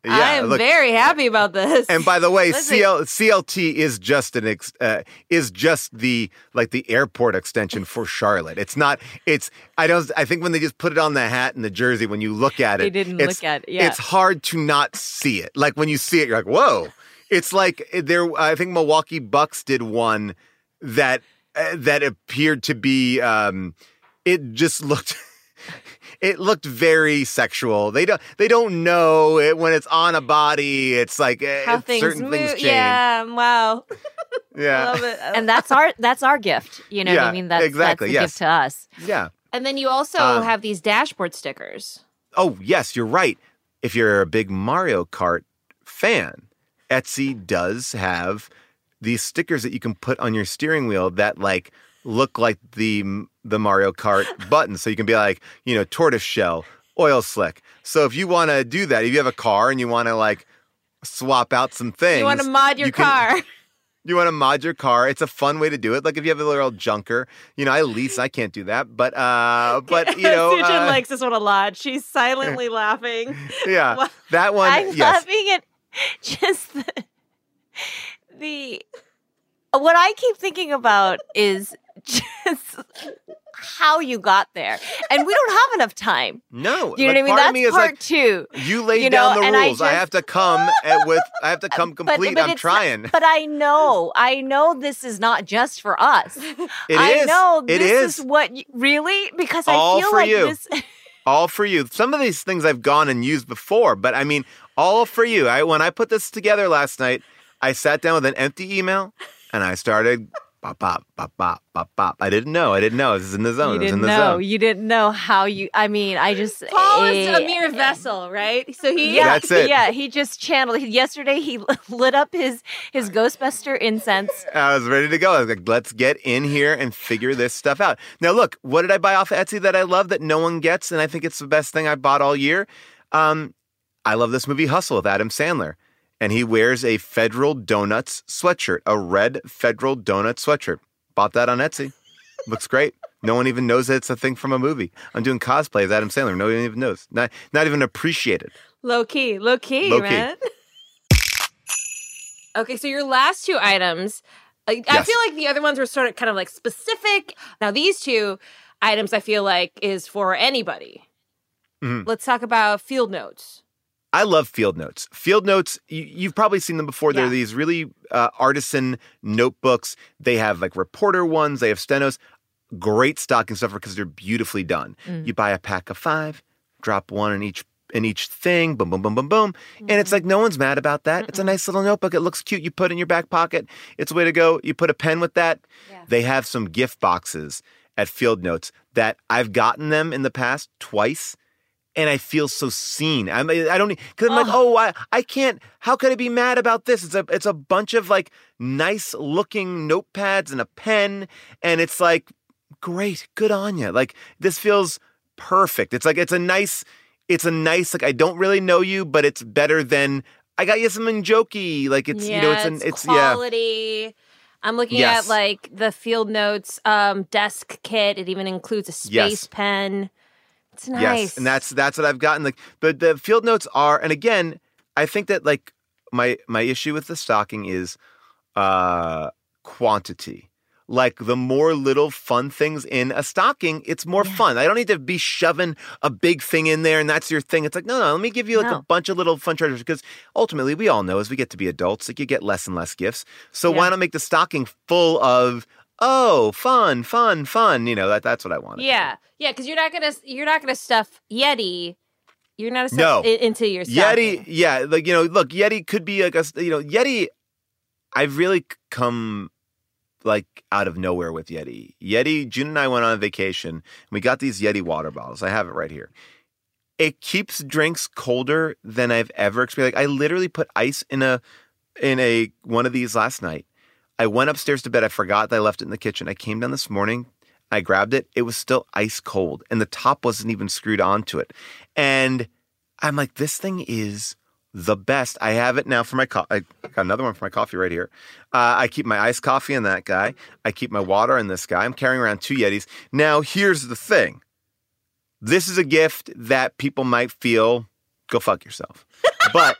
Yeah, I am look, very happy about this. And by the way, C L, C L T is just an ex, uh, is just the like the airport extension for Charlotte. It's not. It's I don't. I think when they just put it on the hat and the jersey, when you look at it, they didn't look at it. Yeah, it's hard to not see it. Like when you see it, you're like, whoa! It's like there. I think Milwaukee Bucks did one that uh, that appeared to be. Um, it just looked. it looked very sexual. They don't they don't know it when it's on a body. It's like How it's things certain move. things change. Yeah, wow. Yeah, love it. And that's our that's our gift. You know yeah, what I mean? That's, exactly, that's the yes. gift to us. Yeah. And then you also uh, have these dashboard stickers. Oh, yes, you're right. If you're a big Mario Kart fan, Etsy does have these stickers that you can put on your steering wheel that like look like the the Mario Kart button. So you can be like, you know, tortoiseshell, oil slick. So if you want to do that, if you have a car and you want to like swap out some things. You want to mod your you car. Can, you want to mod your car. It's a fun way to do it. Like if you have a little junker, you know, I lease, I can't do that. But, uh, but you know. Sujan uh, likes this one a lot. She's silently laughing. Yeah, well, that one. I'm yes. laughing at just the... The what I keep thinking about is just how you got there, and we don't have enough time. No, you know like, what I mean. Part That's me part like, two. You laid you know, down the rules. I, just, I have to come and with. I have to come complete. But, but I'm trying. Not, but I know. I know this is not just for us. It I is. I know this it is. is what you, really because all I feel for like you. this. All for you. Some of these things I've gone and used before, but I mean, all for you. I when I put this together last night. I sat down with an empty email, and I started bop, bop, bop, bop, bop, bop. I didn't know. I didn't know. I was in the zone. You didn't I was in the know. Zone. You didn't know how you – I mean, I just – Paul is a mere vessel, right? So he – Yeah, that's it. Yeah, he just channeled. Yesterday, he lit up his, his Ghostbuster incense. I was ready to go. I was like, let's get in here and figure this stuff out. Now, look, what did I buy off of Etsy that I love that no one gets, and I think it's the best thing I bought all year? Um, I love this movie Hustle with Adam Sandler. And he wears a Federal Donuts sweatshirt, a red Federal Donuts sweatshirt. Bought that on Etsy. Looks great. No one even knows that it's a thing from a movie. I'm doing cosplay of Adam Sandler. No one even knows. Not, not even appreciated. Low key. Low key, low man. Key. Okay, so your last two items, I, yes. I feel like the other ones were sort of kind of like specific. Now these two items I feel like is for anybody. Mm-hmm. Let's talk about Field Notes. I love Field Notes. Field Notes, you, you've probably seen them before. Yeah. They're these really uh, artisan notebooks. They have like reporter ones. They have stenos. Great stocking stuffer because they're beautifully done. Mm. You buy a pack of five, drop one in each in each thing, boom, boom, boom, boom, boom. Mm-hmm. And it's like no one's mad about that. Mm-mm. It's a nice little notebook. It looks cute. You put it in your back pocket. It's a way to go. You put a pen with that. Yeah. They have some gift boxes at Field Notes that I've gotten them in the past twice. And I feel so seen. I'm, I don't need, because I'm oh. like, oh, I, I can't, how could I be mad about this? It's a it's a bunch of like nice looking notepads and a pen. And it's like, great, good on you. Like this feels perfect. It's like, it's a nice, it's a nice, like I don't really know you, but it's better than, I got you something jokey. Like it's, yeah, you know, it's, it's, an, it's quality. Yeah. I'm looking yes. at like the Field Notes um, desk kit. It even includes a space yes. pen. It's nice. Yes, and that's that's what I've gotten. Like, but the Field Notes are, and again, I think that like my my issue with the stocking is uh, quantity. Like the more little fun things in a stocking, it's more yeah. fun. I don't need to be shoving a big thing in there, and that's your thing. It's like no, no. Let me give you like no. a bunch of little fun treasures because ultimately, we all know as we get to be adults, like you get less and less gifts. So yeah. why not make the stocking full of oh, fun, fun, fun. You know, that that's what I wanted. Yeah. Yeah, because you're not gonna you're not gonna stuff Yeti. You're not gonna stuff no. it into your stocking. Yeti, yeah. Like, you know, look, Yeti could be like a you know, Yeti I've really come like out of nowhere with Yeti. Yeti, June and I went on a vacation and we got these Yeti water bottles. I have it right here. It keeps drinks colder than I've ever experienced. Like I literally put ice in a in a one of these last night. I went upstairs to bed. I forgot that I left it in the kitchen. I came down this morning. I grabbed it. It was still ice cold, and the top wasn't even screwed onto it. And I'm like, this thing is the best. I have it now for my coffee. I got another one for my coffee right here. Uh, I keep my iced coffee in that guy. I keep my water in this guy. I'm carrying around two Yetis. Now, here's the thing. This is a gift that people might feel, go fuck yourself. But,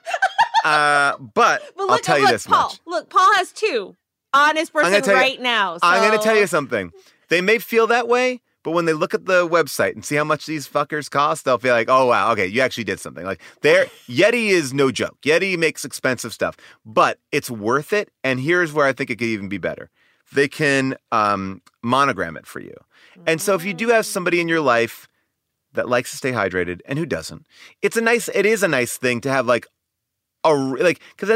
uh, but, but look, I'll tell look, you this Paul, much. Look, Paul has two. Honest person right you, now. So. I'm going to tell you something. They may feel that way, but when they look at the website and see how much these fuckers cost, they'll feel like, oh, wow, okay, you actually did something. Like, there, Yeti is no joke. Yeti makes expensive stuff, but it's worth it. And here's where I think it could even be better. They can um, monogram it for you. And so if you do have somebody in your life that likes to stay hydrated and who doesn't. It's a nice, it is a nice thing to have like a, like, because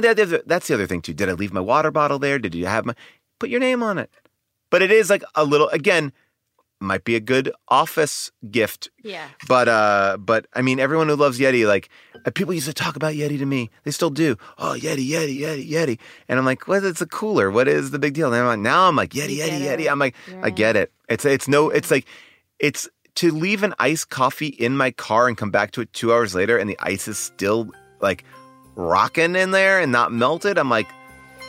that's the other thing too. Did I leave my water bottle there? Did you have my, put your name on it. But it is like a little, again, might be a good office gift. Yeah. But, uh, but I mean, everyone who loves Yeti, like people used to talk about Yeti to me. They still do. Oh, Yeti, Yeti, Yeti, Yeti. And I'm like, well, it's a cooler. What is the big deal? And I'm like, now I'm like, Yeti, Yeti, Yeti. I'm like, yeah. I get it. It's, it's no, it's like, it's to leave an iced coffee in my car and come back to it two hours later. And the ice is still like rocking in there and not melted. I'm like,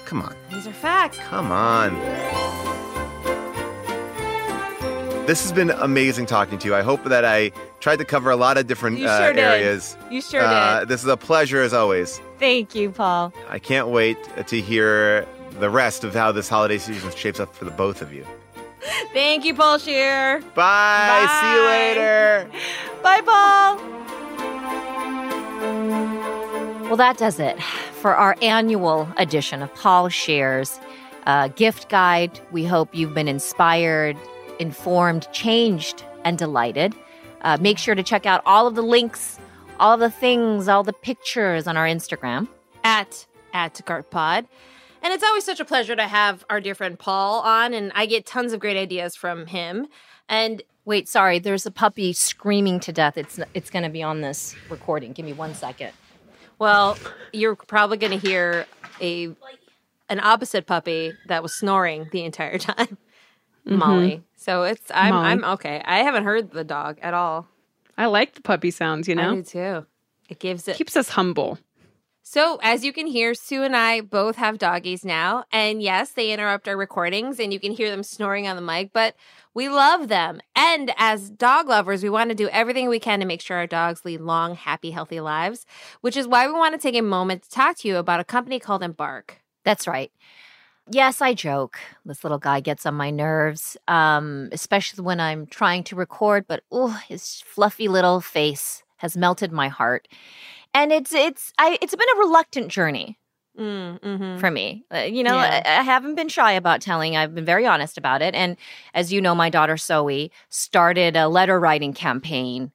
come on. These are facts. Come on. This has been amazing talking to you. I hope that I tried to cover a lot of different you sure uh, areas. Did. You sure uh, did. This is a pleasure as always. Thank you, Paul. I can't wait to hear the rest of how this holiday season shapes up for the both of you. Thank you, Paul Scheer. Bye. Bye. See you later. Bye, Paul. Well, that does it for our annual edition of Paul Scheer's uh, Gift Guide. We hope you've been inspired, informed, changed, and delighted. Uh, make sure to check out all of the links, all the things, all the pictures on our Instagram. At Add to Cart Pod. And it's always such a pleasure to have our dear friend Paul on, and I get tons of great ideas from him. And wait, sorry, there's a puppy screaming to death. It's it's going to be on this recording. Give me one second. Well, you're probably going to hear a an opposite puppy that was snoring the entire time. Mm-hmm. Molly. So it's I'm Molly. I'm okay. I haven't heard the dog at all. I like the puppy sounds, you know. I do too. It gives it keeps us humble. So as you can hear, Sue and I both have doggies now, and yes, they interrupt our recordings, and you can hear them snoring on the mic. But we love them, and as dog lovers, we want to do everything we can to make sure our dogs lead long, happy, healthy lives. Which is why we want to take a moment to talk to you about a company called Embark. That's right. Yes, I joke. This little guy gets on my nerves, um, especially when I'm trying to record. But oh, his fluffy little face has melted my heart, and it's it's I it's been a reluctant journey mm, mm-hmm. for me. Uh, you know, yeah. I, I haven't been shy about telling. I've been very honest about it. And as you know, my daughter Zoe started a letter writing campaign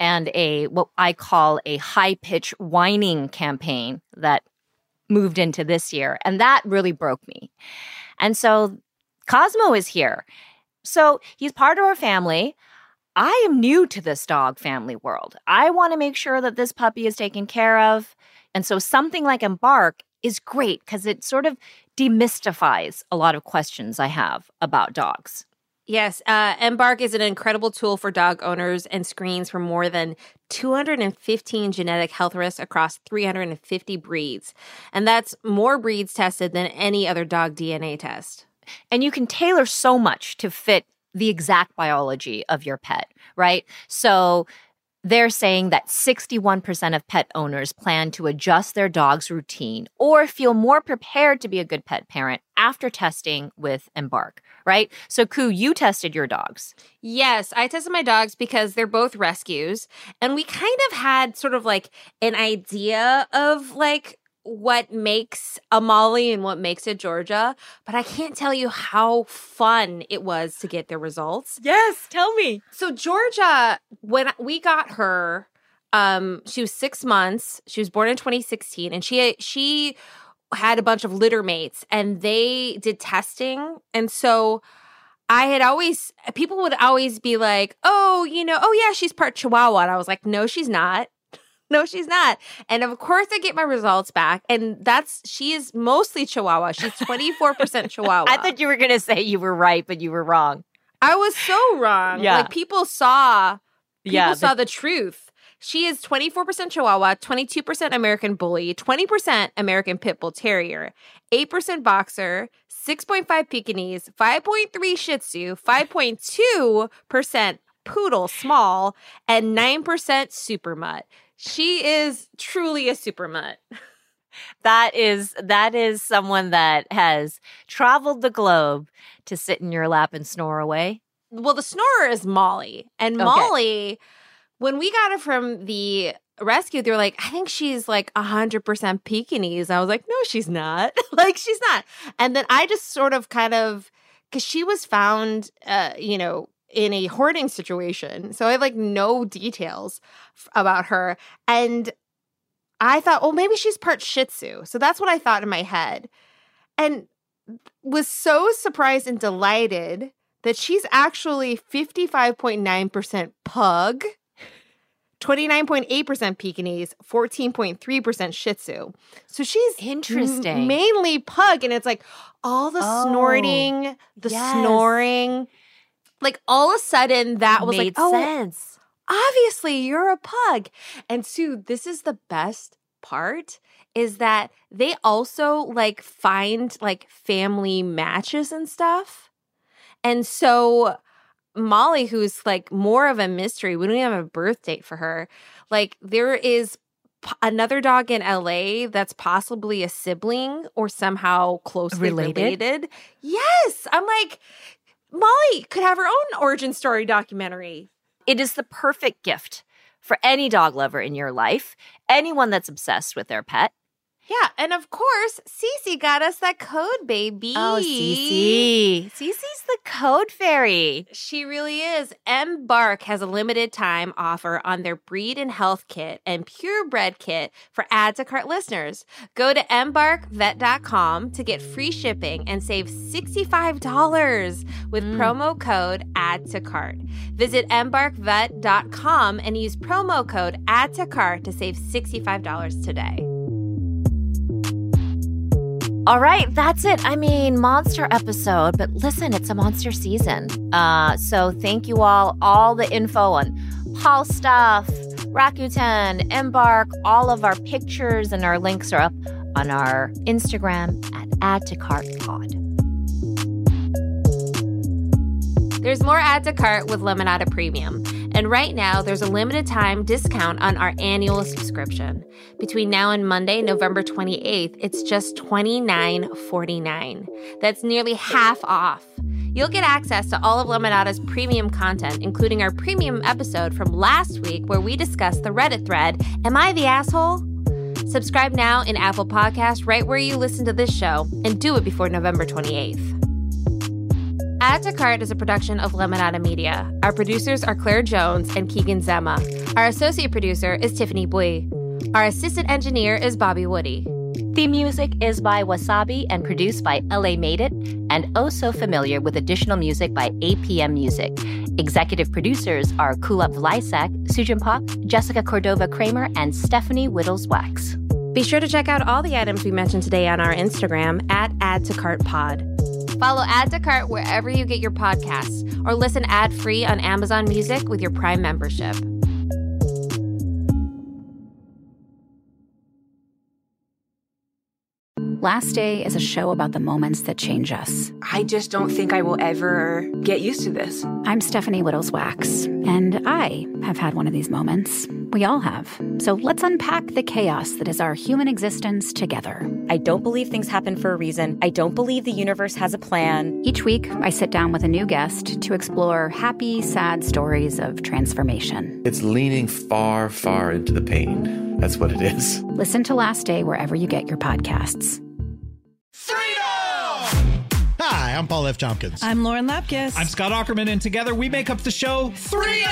and a what I call a high pitch whining campaign that moved into this year. And that really broke me. And so Cosmo is here. So he's part of our family. I am new to this dog family world. I want to make sure that this puppy is taken care of. And so something like Embark is great because it sort of demystifies a lot of questions I have about dogs. Yes, uh, Embark is an incredible tool for dog owners and screens for more than two hundred fifteen genetic health risks across three hundred fifty breeds. And that's more breeds tested than any other dog D N A test. And you can tailor so much to fit the exact biology of your pet, right? So they're saying that sixty-one percent of pet owners plan to adjust their dog's routine or feel more prepared to be a good pet parent after testing with Embark, right? So, Ku, you tested your dogs. Yes, I tested my dogs because they're both rescues. And we kind of had sort of like an idea of like what makes a Molly and what makes a Georgia. But I can't tell you how fun it was to get their results. Yes, tell me. So Georgia, when we got her, um, she was six months. She was born in twenty sixteen. And she she... had a bunch of litter mates, and they did testing. And so I had always, people would always be like, oh, you know, oh yeah, she's part Chihuahua. And I was like, no, she's not. No, she's not. And of course I get my results back. And that's, she is mostly Chihuahua. She's twenty-four percent Chihuahua. I thought you were going to say you were right, but you were wrong. I was so wrong. Yeah. Like people saw, people yeah, saw the, the truth. She is twenty-four percent Chihuahua, twenty-two percent American Bully, twenty percent American Pit Bull Terrier, eight percent Boxer, six point five Pekingese, five point three Shih Tzu, five point two percent Poodle Small, and nine percent Super Mutt. She is truly a Super Mutt. That is that is someone that has traveled the globe to sit in your lap and snore away. Well, the snorer is Molly, and okay. Molly... when we got her from the rescue, they were like, I think she's like one hundred percent Pekingese. I was like, no, she's not. Like, she's not. And then I just sort of kind of, because she was found, uh, you know, in a hoarding situation. So I have like no details f- about her. And I thought, oh, maybe she's part Shih Tzu. So that's what I thought in my head. And was so surprised and delighted that she's actually fifty-five point nine percent Pug, twenty-nine point eight percent Pekingese, fourteen point three percent Shih Tzu. So she's interesting, m- mainly Pug. And it's like all the oh, snorting, the yes. snoring. Like all of a sudden that was Made like, oh, sense. Obviously you're a Pug. And Sue, this is the best part. Is that they also, like, find, like, family matches and stuff. And so Molly, who's, like, more of a mystery, we don't even have a birth date for her. Like, there is p- another dog in L A that's possibly a sibling or somehow closely related. related. Yes! I'm like, Molly could have her own origin story documentary. It is the perfect gift for any dog lover in your life, anyone that's obsessed with their pet. Yeah, and of course, Cece got us that code, baby. Oh, Cece. Cece's the code fairy. She really is. Embark has a limited time offer on their breed and health kit and purebred kit for Add to Cart listeners. Go to embark vet dot com to get free shipping and save sixty-five dollars with mm. promo code Add to Cart. Visit embark vet dot com and use promo code Add to Cart to save sixty-five dollars today. All right, that's it. I mean, monster episode, but listen, it's a monster season. Uh, so thank you all. All the info on Paul stuff, Rakuten, Embark, all of our pictures and our links are up on our Instagram at Add to Cart Pod. There's more Add to Cart with Lemonada Premium. And right now, there's a limited time discount on our annual subscription. Between now and Monday, November twenty-eighth, it's just twenty-nine forty-nine. That's nearly half off. You'll get access to all of Lemonada's premium content, including our premium episode from last week where we discussed the Reddit thread, Am I the Asshole? Subscribe now in Apple Podcasts right where you listen to this show, and do it before November twenty-eighth. Add to Cart is a production of Lemonada Media. Our producers are Claire Jones and Keegan Zema. Our associate producer is Tiffany Bui. Our assistant engineer is Bobby Woody. Theme music is by Wasabi and produced by L A Made It and Oh So Familiar with additional music by A P M Music. Executive producers are Kulap Vlysak, Sujin Pak, Jessica Cordova Kramer, and Stephanie Whittles-Wax. Be sure to check out all the items we mentioned today on our Instagram at Add to Cart Pod. Follow Add to Cart wherever you get your podcasts or listen ad-free on Amazon Music with your Prime membership. Last Day is a show about the moments that change us. I just don't think I will ever get used to this. I'm Stephanie Whittles-Wax, and I have had one of these moments. We all have. So let's unpack the chaos that is our human existence together. I don't believe things happen for a reason. I don't believe the universe has a plan. Each week, I sit down with a new guest to explore happy, sad stories of transformation. It's leaning far, far into the pain. That's what it is. Listen to Last Day wherever you get your podcasts. Hi, I'm Paul F. Tompkins. I'm Lauren Lapkus. I'm Scott Ackerman, and together we make up the show Threedom!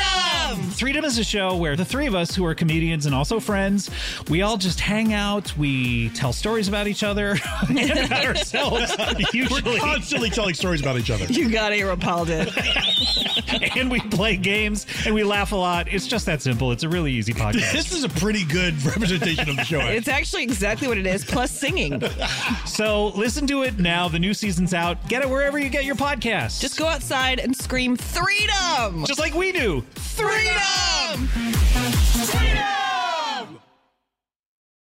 Threedom is a show where the three of us, who are comedians and also friends, we all just hang out, we tell stories about each other, and about ourselves, usually. We're constantly telling stories about each other. You got it, Rapal did. And we play games, and we laugh a lot. It's just that simple. It's a really easy podcast. This is a pretty good representation of the show. It's actually exactly what it is, plus singing. So listen to it now. The new season's out. Get it wherever you get your podcasts. Just go outside and scream, Threedom! Just like we do. Threedom! Threedom!